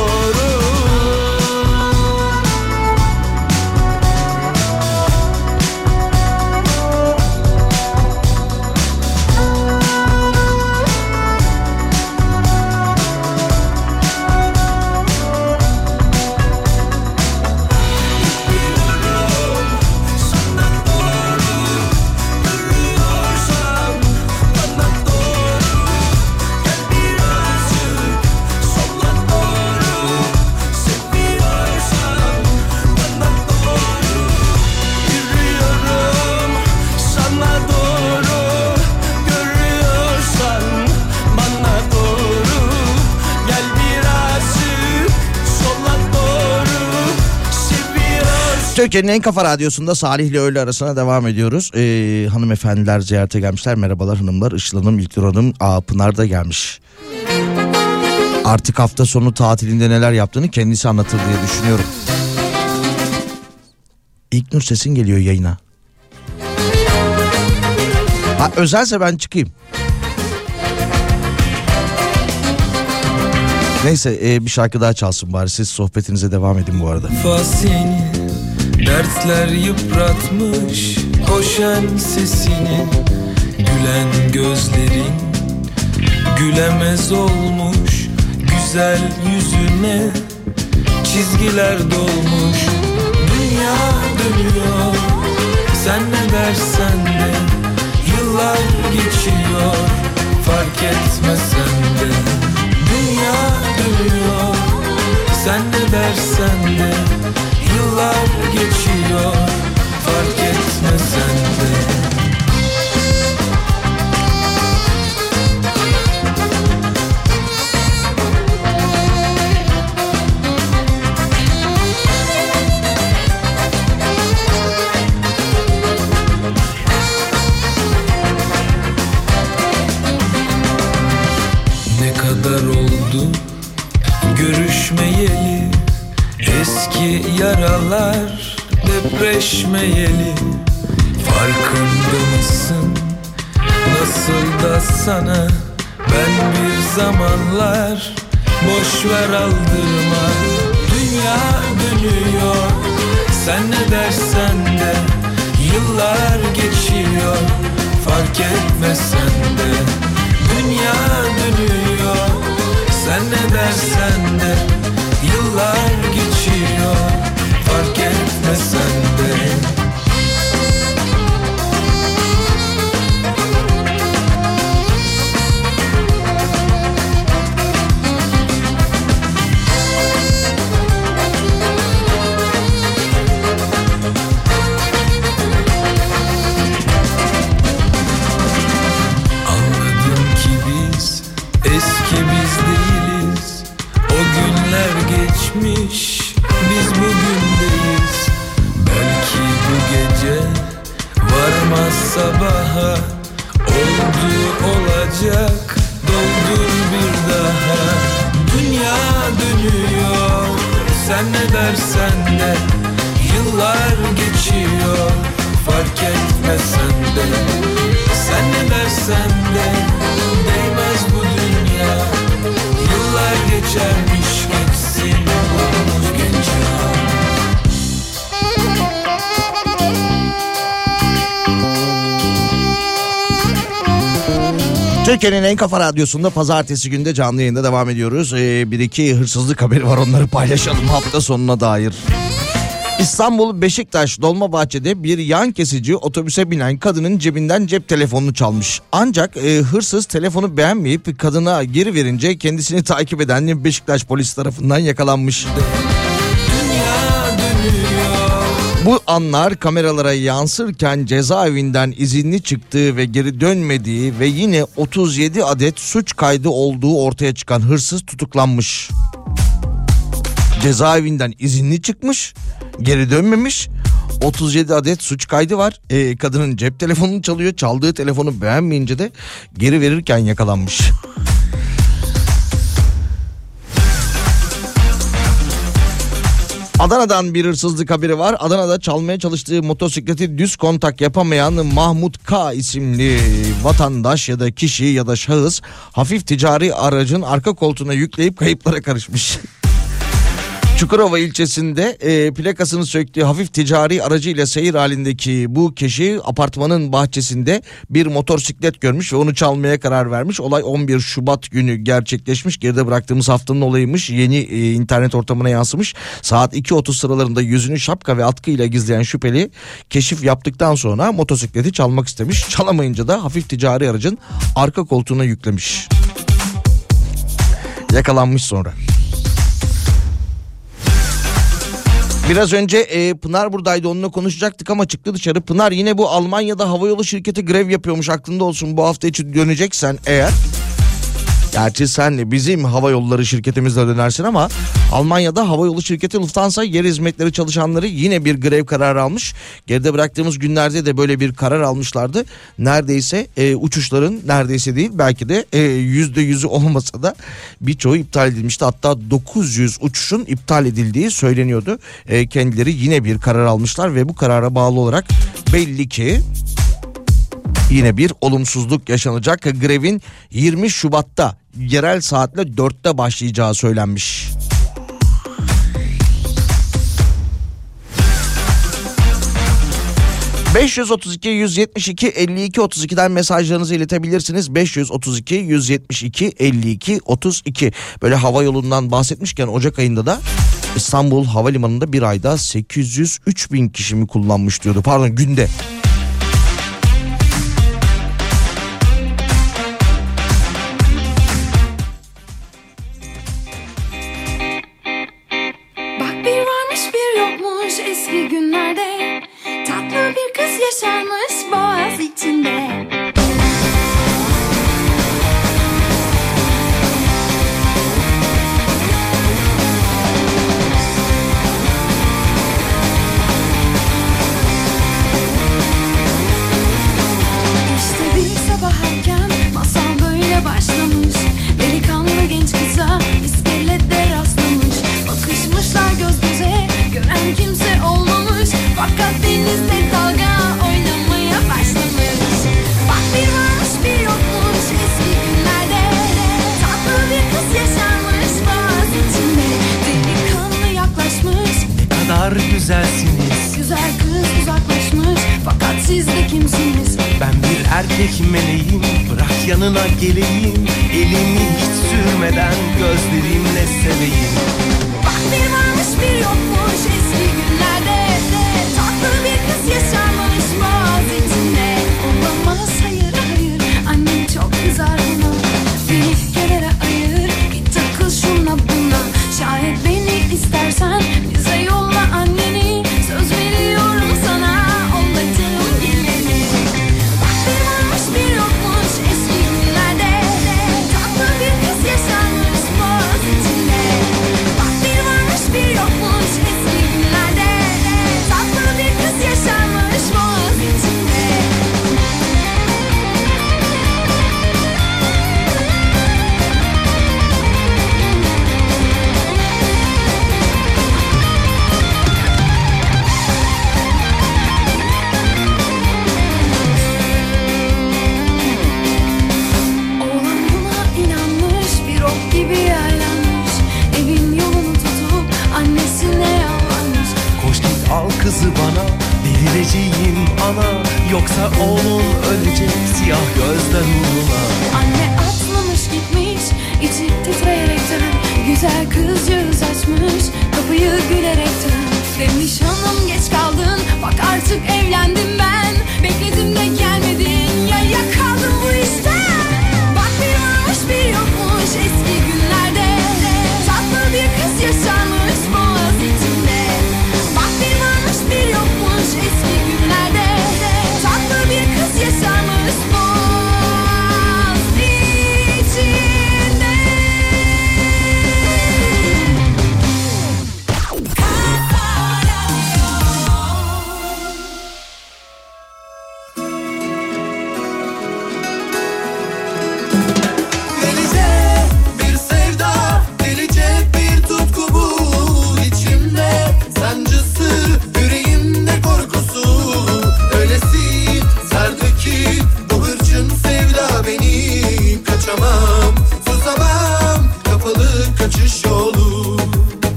Türkiye'nin en kafa radyosunda Salih ile öğle arasına devam ediyoruz. Hanımefendiler ziyarete gelmişler. Merhabalar hanımlar. Işıl Hanım, İlknur Hanım, Pınar da gelmiş. Artık hafta sonu tatilinde neler yaptığını kendisi anlatır diye düşünüyorum. İlknur, sesin geliyor yayına. Ha, özelse ben çıkayım. Neyse bir şarkı daha çalsın bari. Siz sohbetinize devam edin bu arada. Fasin. Dertler yıpratmış koşan sesini, gülen gözlerin gülemez olmuş güzel yüzüne, çizgiler dolmuş. Dünya dönüyor, sen ne dersen de yıllar geçiyor, fark etmesen de. Dünya dönüyor, sen ne dersen de yıllar geçiyor, fark etmesen de. Ne kadar oldu görüşmeyeli, eski yaralar depreşmeyeli. Farkında mısın nasıl da sana ben bir zamanlar boşver aldırma. Dünya dönüyor, sen ne dersen de yıllar geçiyor, fark etmesen de. Dünya dönüyor, sen ne dersen de yıllar geçiyor, fark etmesen de. Anladım ki biz eski biz değiliz, o günler geçmiş, biz bugündeyiz. Belki bu gece varmaz sabaha, oldu olacak, doldur bir daha. Dünya dönüyor, sen ne dersen de yıllar geçiyor, fark etmesen de. Sen ne dersen de değmez bu dünya, yıllar geçermiş geçsin olmuş gençler. Türkiye'nin en kafa radyosunda pazartesi günde canlı yayında devam ediyoruz. Bir iki hırsızlık haberi var, onları paylaşalım hafta sonuna dair. İstanbul Beşiktaş Dolmabahçe'de bir yan kesici otobüse binen kadının cebinden cep telefonunu çalmış. Ancak hırsız telefonu beğenmeyip kadına geri verince kendisini takip eden Beşiktaş polisi tarafından yakalanmış. Bu anlar kameralara yansırken cezaevinden izinli çıktığı ve geri dönmediği ve yine 37 adet suç kaydı olduğu ortaya çıkan hırsız tutuklanmış. Cezaevinden izinli çıkmış, geri dönmemiş, 37 adet suç kaydı var. Kadının cep telefonunu çalıyor. Çaldığı telefonu beğenmeyince de geri verirken yakalanmış. Adana'dan bir hırsızlık haberi var. Adana'da çalmaya çalıştığı motosikleti düz kontak yapamayan Mahmut K isimli vatandaş ya da kişi ya da şahıs hafif ticari aracın arka koltuğuna yükleyip kayıplara karışmış. Çukurova ilçesinde plakasını söktüğü hafif ticari aracıyla seyir halindeki bu kişi apartmanın bahçesinde bir motosiklet görmüş ve onu çalmaya karar vermiş. Olay 11 Şubat günü gerçekleşmiş. Geride bıraktığımız haftanın olayıymış. Yeni internet ortamına yansımış. Saat 2.30 sıralarında yüzünü şapka ve atkıyla gizleyen şüpheli keşif yaptıktan sonra motosikleti çalmak istemiş. Çalamayınca da hafif ticari aracın arka koltuğuna yüklemiş. Yakalanmış sonra. Biraz önce Pınar buradaydı, onunla konuşacaktık ama çıktı dışarı. Pınar, yine bu Almanya'da havayolu şirketi grev yapıyormuş, aklında olsun. Bu hafta içi döneceksen eğer, gerçi senle bizim havayolları şirketimizle dönersin ama Almanya'da havayolu şirketi Lufthansa yer hizmetleri çalışanları yine bir grev kararı almış. Geride bıraktığımız günlerde de böyle bir karar almışlardı. Neredeyse uçuşların neredeyse değil belki de %100'ü olmasa da birçoğu iptal edilmişti. Hatta 900 uçuşun iptal edildiği söyleniyordu. Kendileri yine bir karar almışlar ve bu karara bağlı olarak belli ki yine bir olumsuzluk yaşanacak. Grevin 20 Şubat'ta yerel saatle 4'te başlayacağı söylenmiş. ...532-172-52-32'den mesajlarınızı iletebilirsiniz. 532-172-52-32. Böyle hava yolundan bahsetmişken Ocak ayında da İstanbul Havalimanı'nda bir ayda 803 bin kişi mi kullanmış diyordu. Pardon, günde.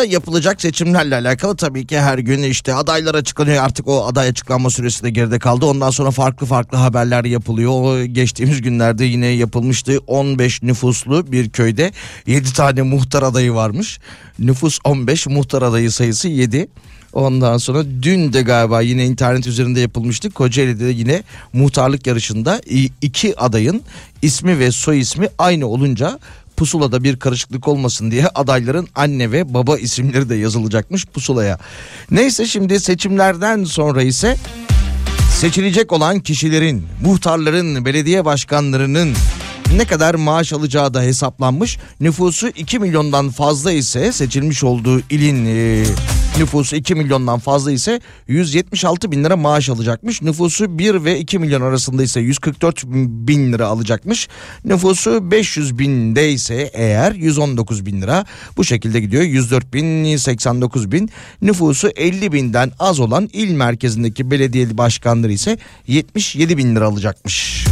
Mayıs'ta yapılacak seçimlerle alakalı tabii ki her gün işte adaylar açıklanıyor. Artık o aday açıklanma süresi de geride kaldı. Ondan sonra farklı farklı haberler yapılıyor. O geçtiğimiz günlerde yine yapılmıştı. 15 nüfuslu bir köyde 7 tane muhtar adayı varmış. Nüfus 15, muhtar adayı sayısı 7. Ondan sonra dün de galiba yine internet üzerinde yapılmıştı. Kocaeli'de yine muhtarlık yarışında iki adayın ismi ve soy ismi aynı olunca pusulada bir karışıklık olmasın diye adayların anne ve baba isimleri de yazılacakmış pusulaya. Neyse, şimdi seçimlerden sonra ise seçilecek olan kişilerin, muhtarların, belediye başkanlarının ne kadar maaş alacağı da hesaplanmış. Nüfusu 2 milyondan fazla ise seçilmiş olduğu ilin nüfusu 2 milyondan fazla ise 176 bin lira maaş alacakmış. Nüfusu 1 ve 2 milyon arasında ise 144 bin lira alacakmış. Nüfusu 500 binde ise eğer 119 bin lira, bu şekilde gidiyor. 104 bin, 89 bin. Nüfusu 50 binden az olan il merkezindeki belediye başkanları ise 77 bin lira alacakmış.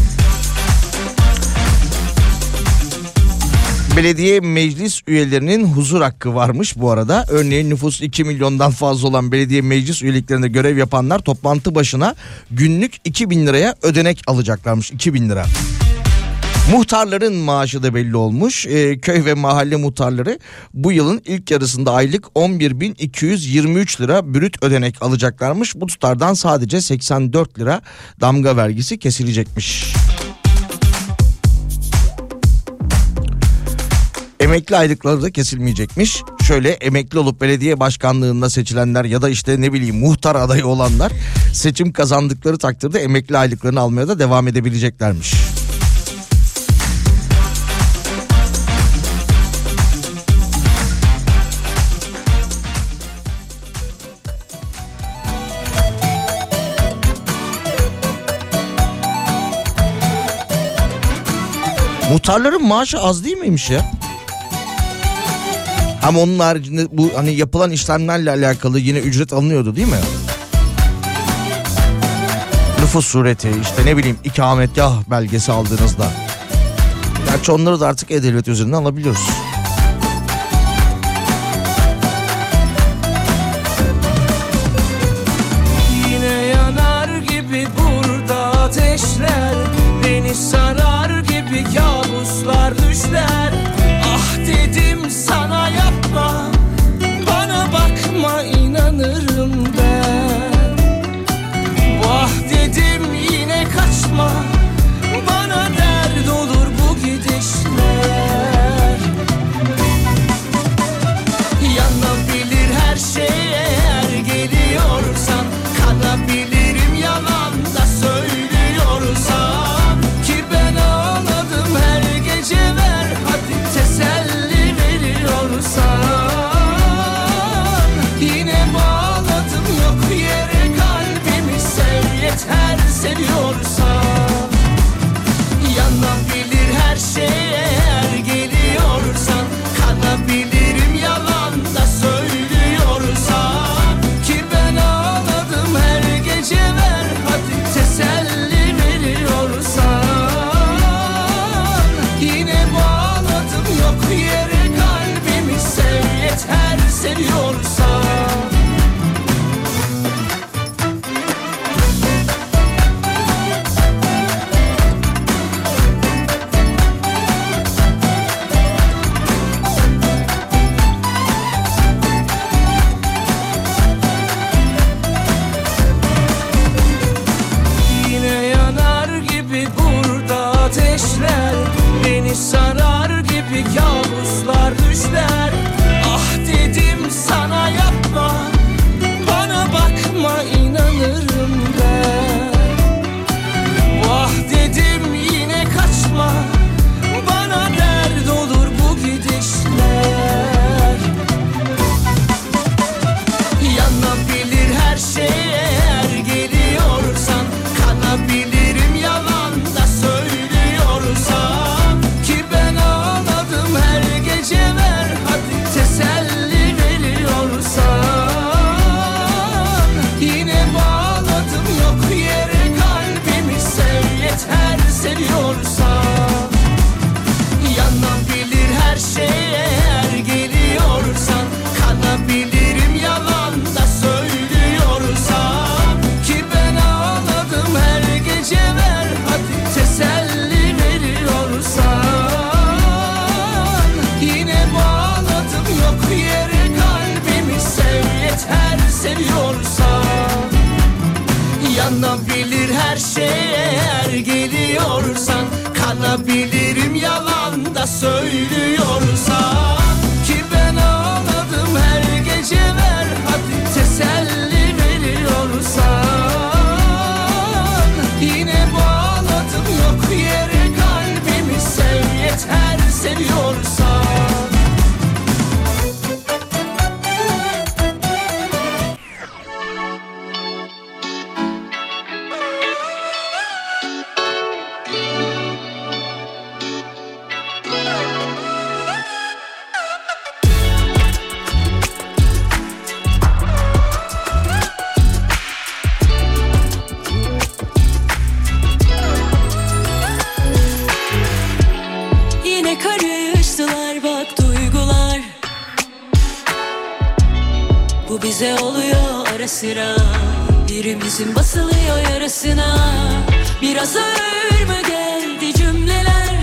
Belediye meclis üyelerinin huzur hakkı varmış bu arada. Örneğin nüfus 2 milyondan fazla olan belediye meclis üyeliklerinde görev yapanlar toplantı başına günlük 2 bin liraya ödenek alacaklarmış. 2 bin lira. Muhtarların maaşı da belli olmuş. Köy ve mahalle muhtarları bu yılın ilk yarısında aylık 11.223 lira brüt ödenek alacaklarmış. Bu tutardan sadece 84 lira damga vergisi kesilecekmiş. Emekli aylıkları da kesilmeyecekmiş. Şöyle emekli olup belediye başkanlığında seçilenler ya da işte ne bileyim muhtar adayı olanlar seçim kazandıkları takdirde emekli aylıklarını almaya da devam edebileceklermiş. Muhtarların maaşı az değil miymiş ya? Ama onun haricinde bu hani yapılan işlemlerle alakalı yine ücret alınıyordu değil mi? Nüfus sureti, işte ne bileyim ikametgah belgesi aldığınızda. Gerçi onları da artık e-devlet üzerinden alabiliyoruz. Yine yanar gibi burada ateşler, beni sarar gibi kabuslar düşler. Ah dedim sana yapma, bana bakma inanırım ben. Vah dedim yine kaçma, bana dert olur bu gidişler. Yanabilir her şey eğer geliyorsan, kanabilirim yalan da söylüyorsan. Ki ben ağladım her gece, ver hadi teselli. Yine bağladım yok yere kalbimi, sev yeter seviyorsan. seviyorsa, yanabilir her şeye eğer geliyorsan, kanabilirim yalan da söylüyorsan. Ki ben ağladım her gece, ver hadi teselli veriyorsan. Yine bağladım yok yere kalbimi, sev yeter seviyorsan. Bize oluyor ara sıra, birimizin basılıyor yarasına. Biraz ağır mı geldi cümleler,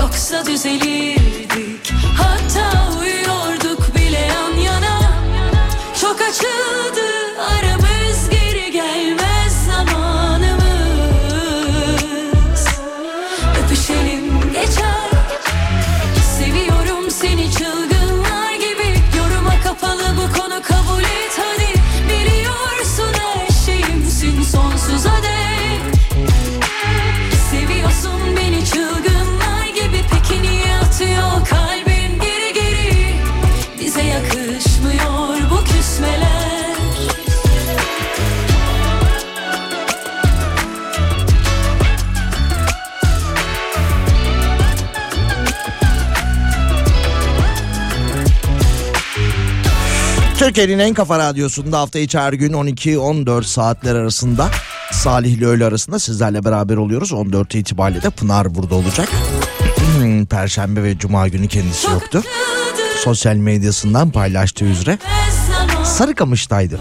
yoksa düzelirdik, hatta uyuyorduk bile yan yana. Çok açıldı aramız, geri gelmez zamanımız. Öpüşelim geçer, seviyorum seni çılgın. Bu konu kabul et hadi, biliyorsun her şeyimsin sonsuza dek. Seviyorsun beni çılgınlar gibi, peki niye atıyor kalbin geri geri? Bize yakışmıyor bu küsmeler. Türkiye'nin en kafa radyosunda hafta içi her gün 12-14 saatler arasında Salih ile öğle arasında sizlerle beraber oluyoruz. 14 itibariyle de Pınar burada olacak. Perşembe ve Cuma günü kendisi yoktu. Sosyal medyasından paylaştığı üzere Sarıkamış'taydı.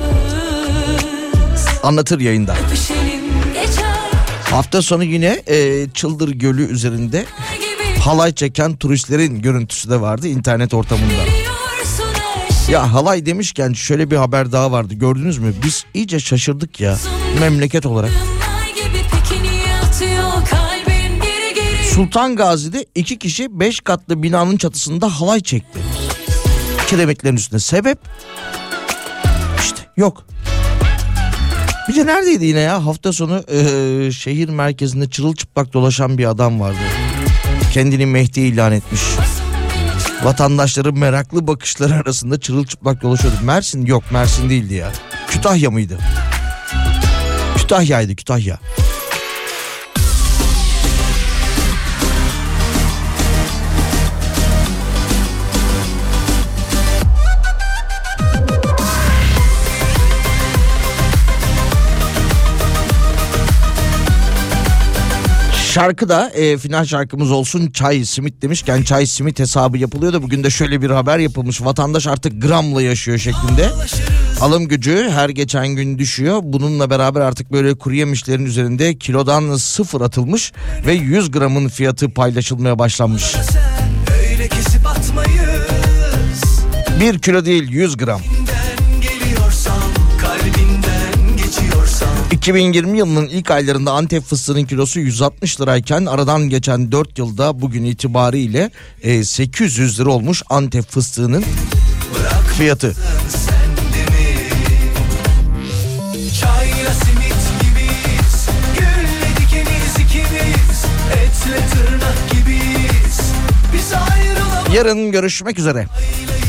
Anlatır yayında. Hafta sonu yine Çıldır Gölü üzerinde halay çeken turistlerin görüntüsü de vardı internet ortamında. Ya halay demişken şöyle bir haber daha vardı, gördünüz mü? Biz iyice şaşırdık ya memleket olarak. Sultan Gazi'de 2 kişi 5 katlı binanın çatısında halay çekti. Kelebeklerin üstünde. Sebep? İşte yok. Bir de neredeydi yine ya hafta sonu şehir merkezinde çırılçıplak dolaşan bir adam vardı. Kendini Mehdi ilan etmiş. Vatandaşların meraklı bakışları arasında çırılçıplak dolaşıyordu. Mersin yok, Mersin değildi ya. Kütahya mıydı? Kütahya'ydı, Kütahya. Şarkı da final şarkımız olsun. Çay simit demişken çay simit hesabı yapılıyor da bugün de şöyle bir haber yapılmış. Vatandaş artık gramla yaşıyor şeklinde. Alım gücü her geçen gün düşüyor. Bununla beraber artık böyle kuru yemişlerin üzerinde kilodan 0 atılmış ve 100 gramın fiyatı paylaşılmaya başlanmış. 1 kilo değil 100 gram. 2020 yılının ilk aylarında Antep fıstığının kilosu 160 lirayken aradan geçen 4 yılda bugün itibariyle 800 lira olmuş Antep fıstığının fiyatı. Yarın görüşmek üzere.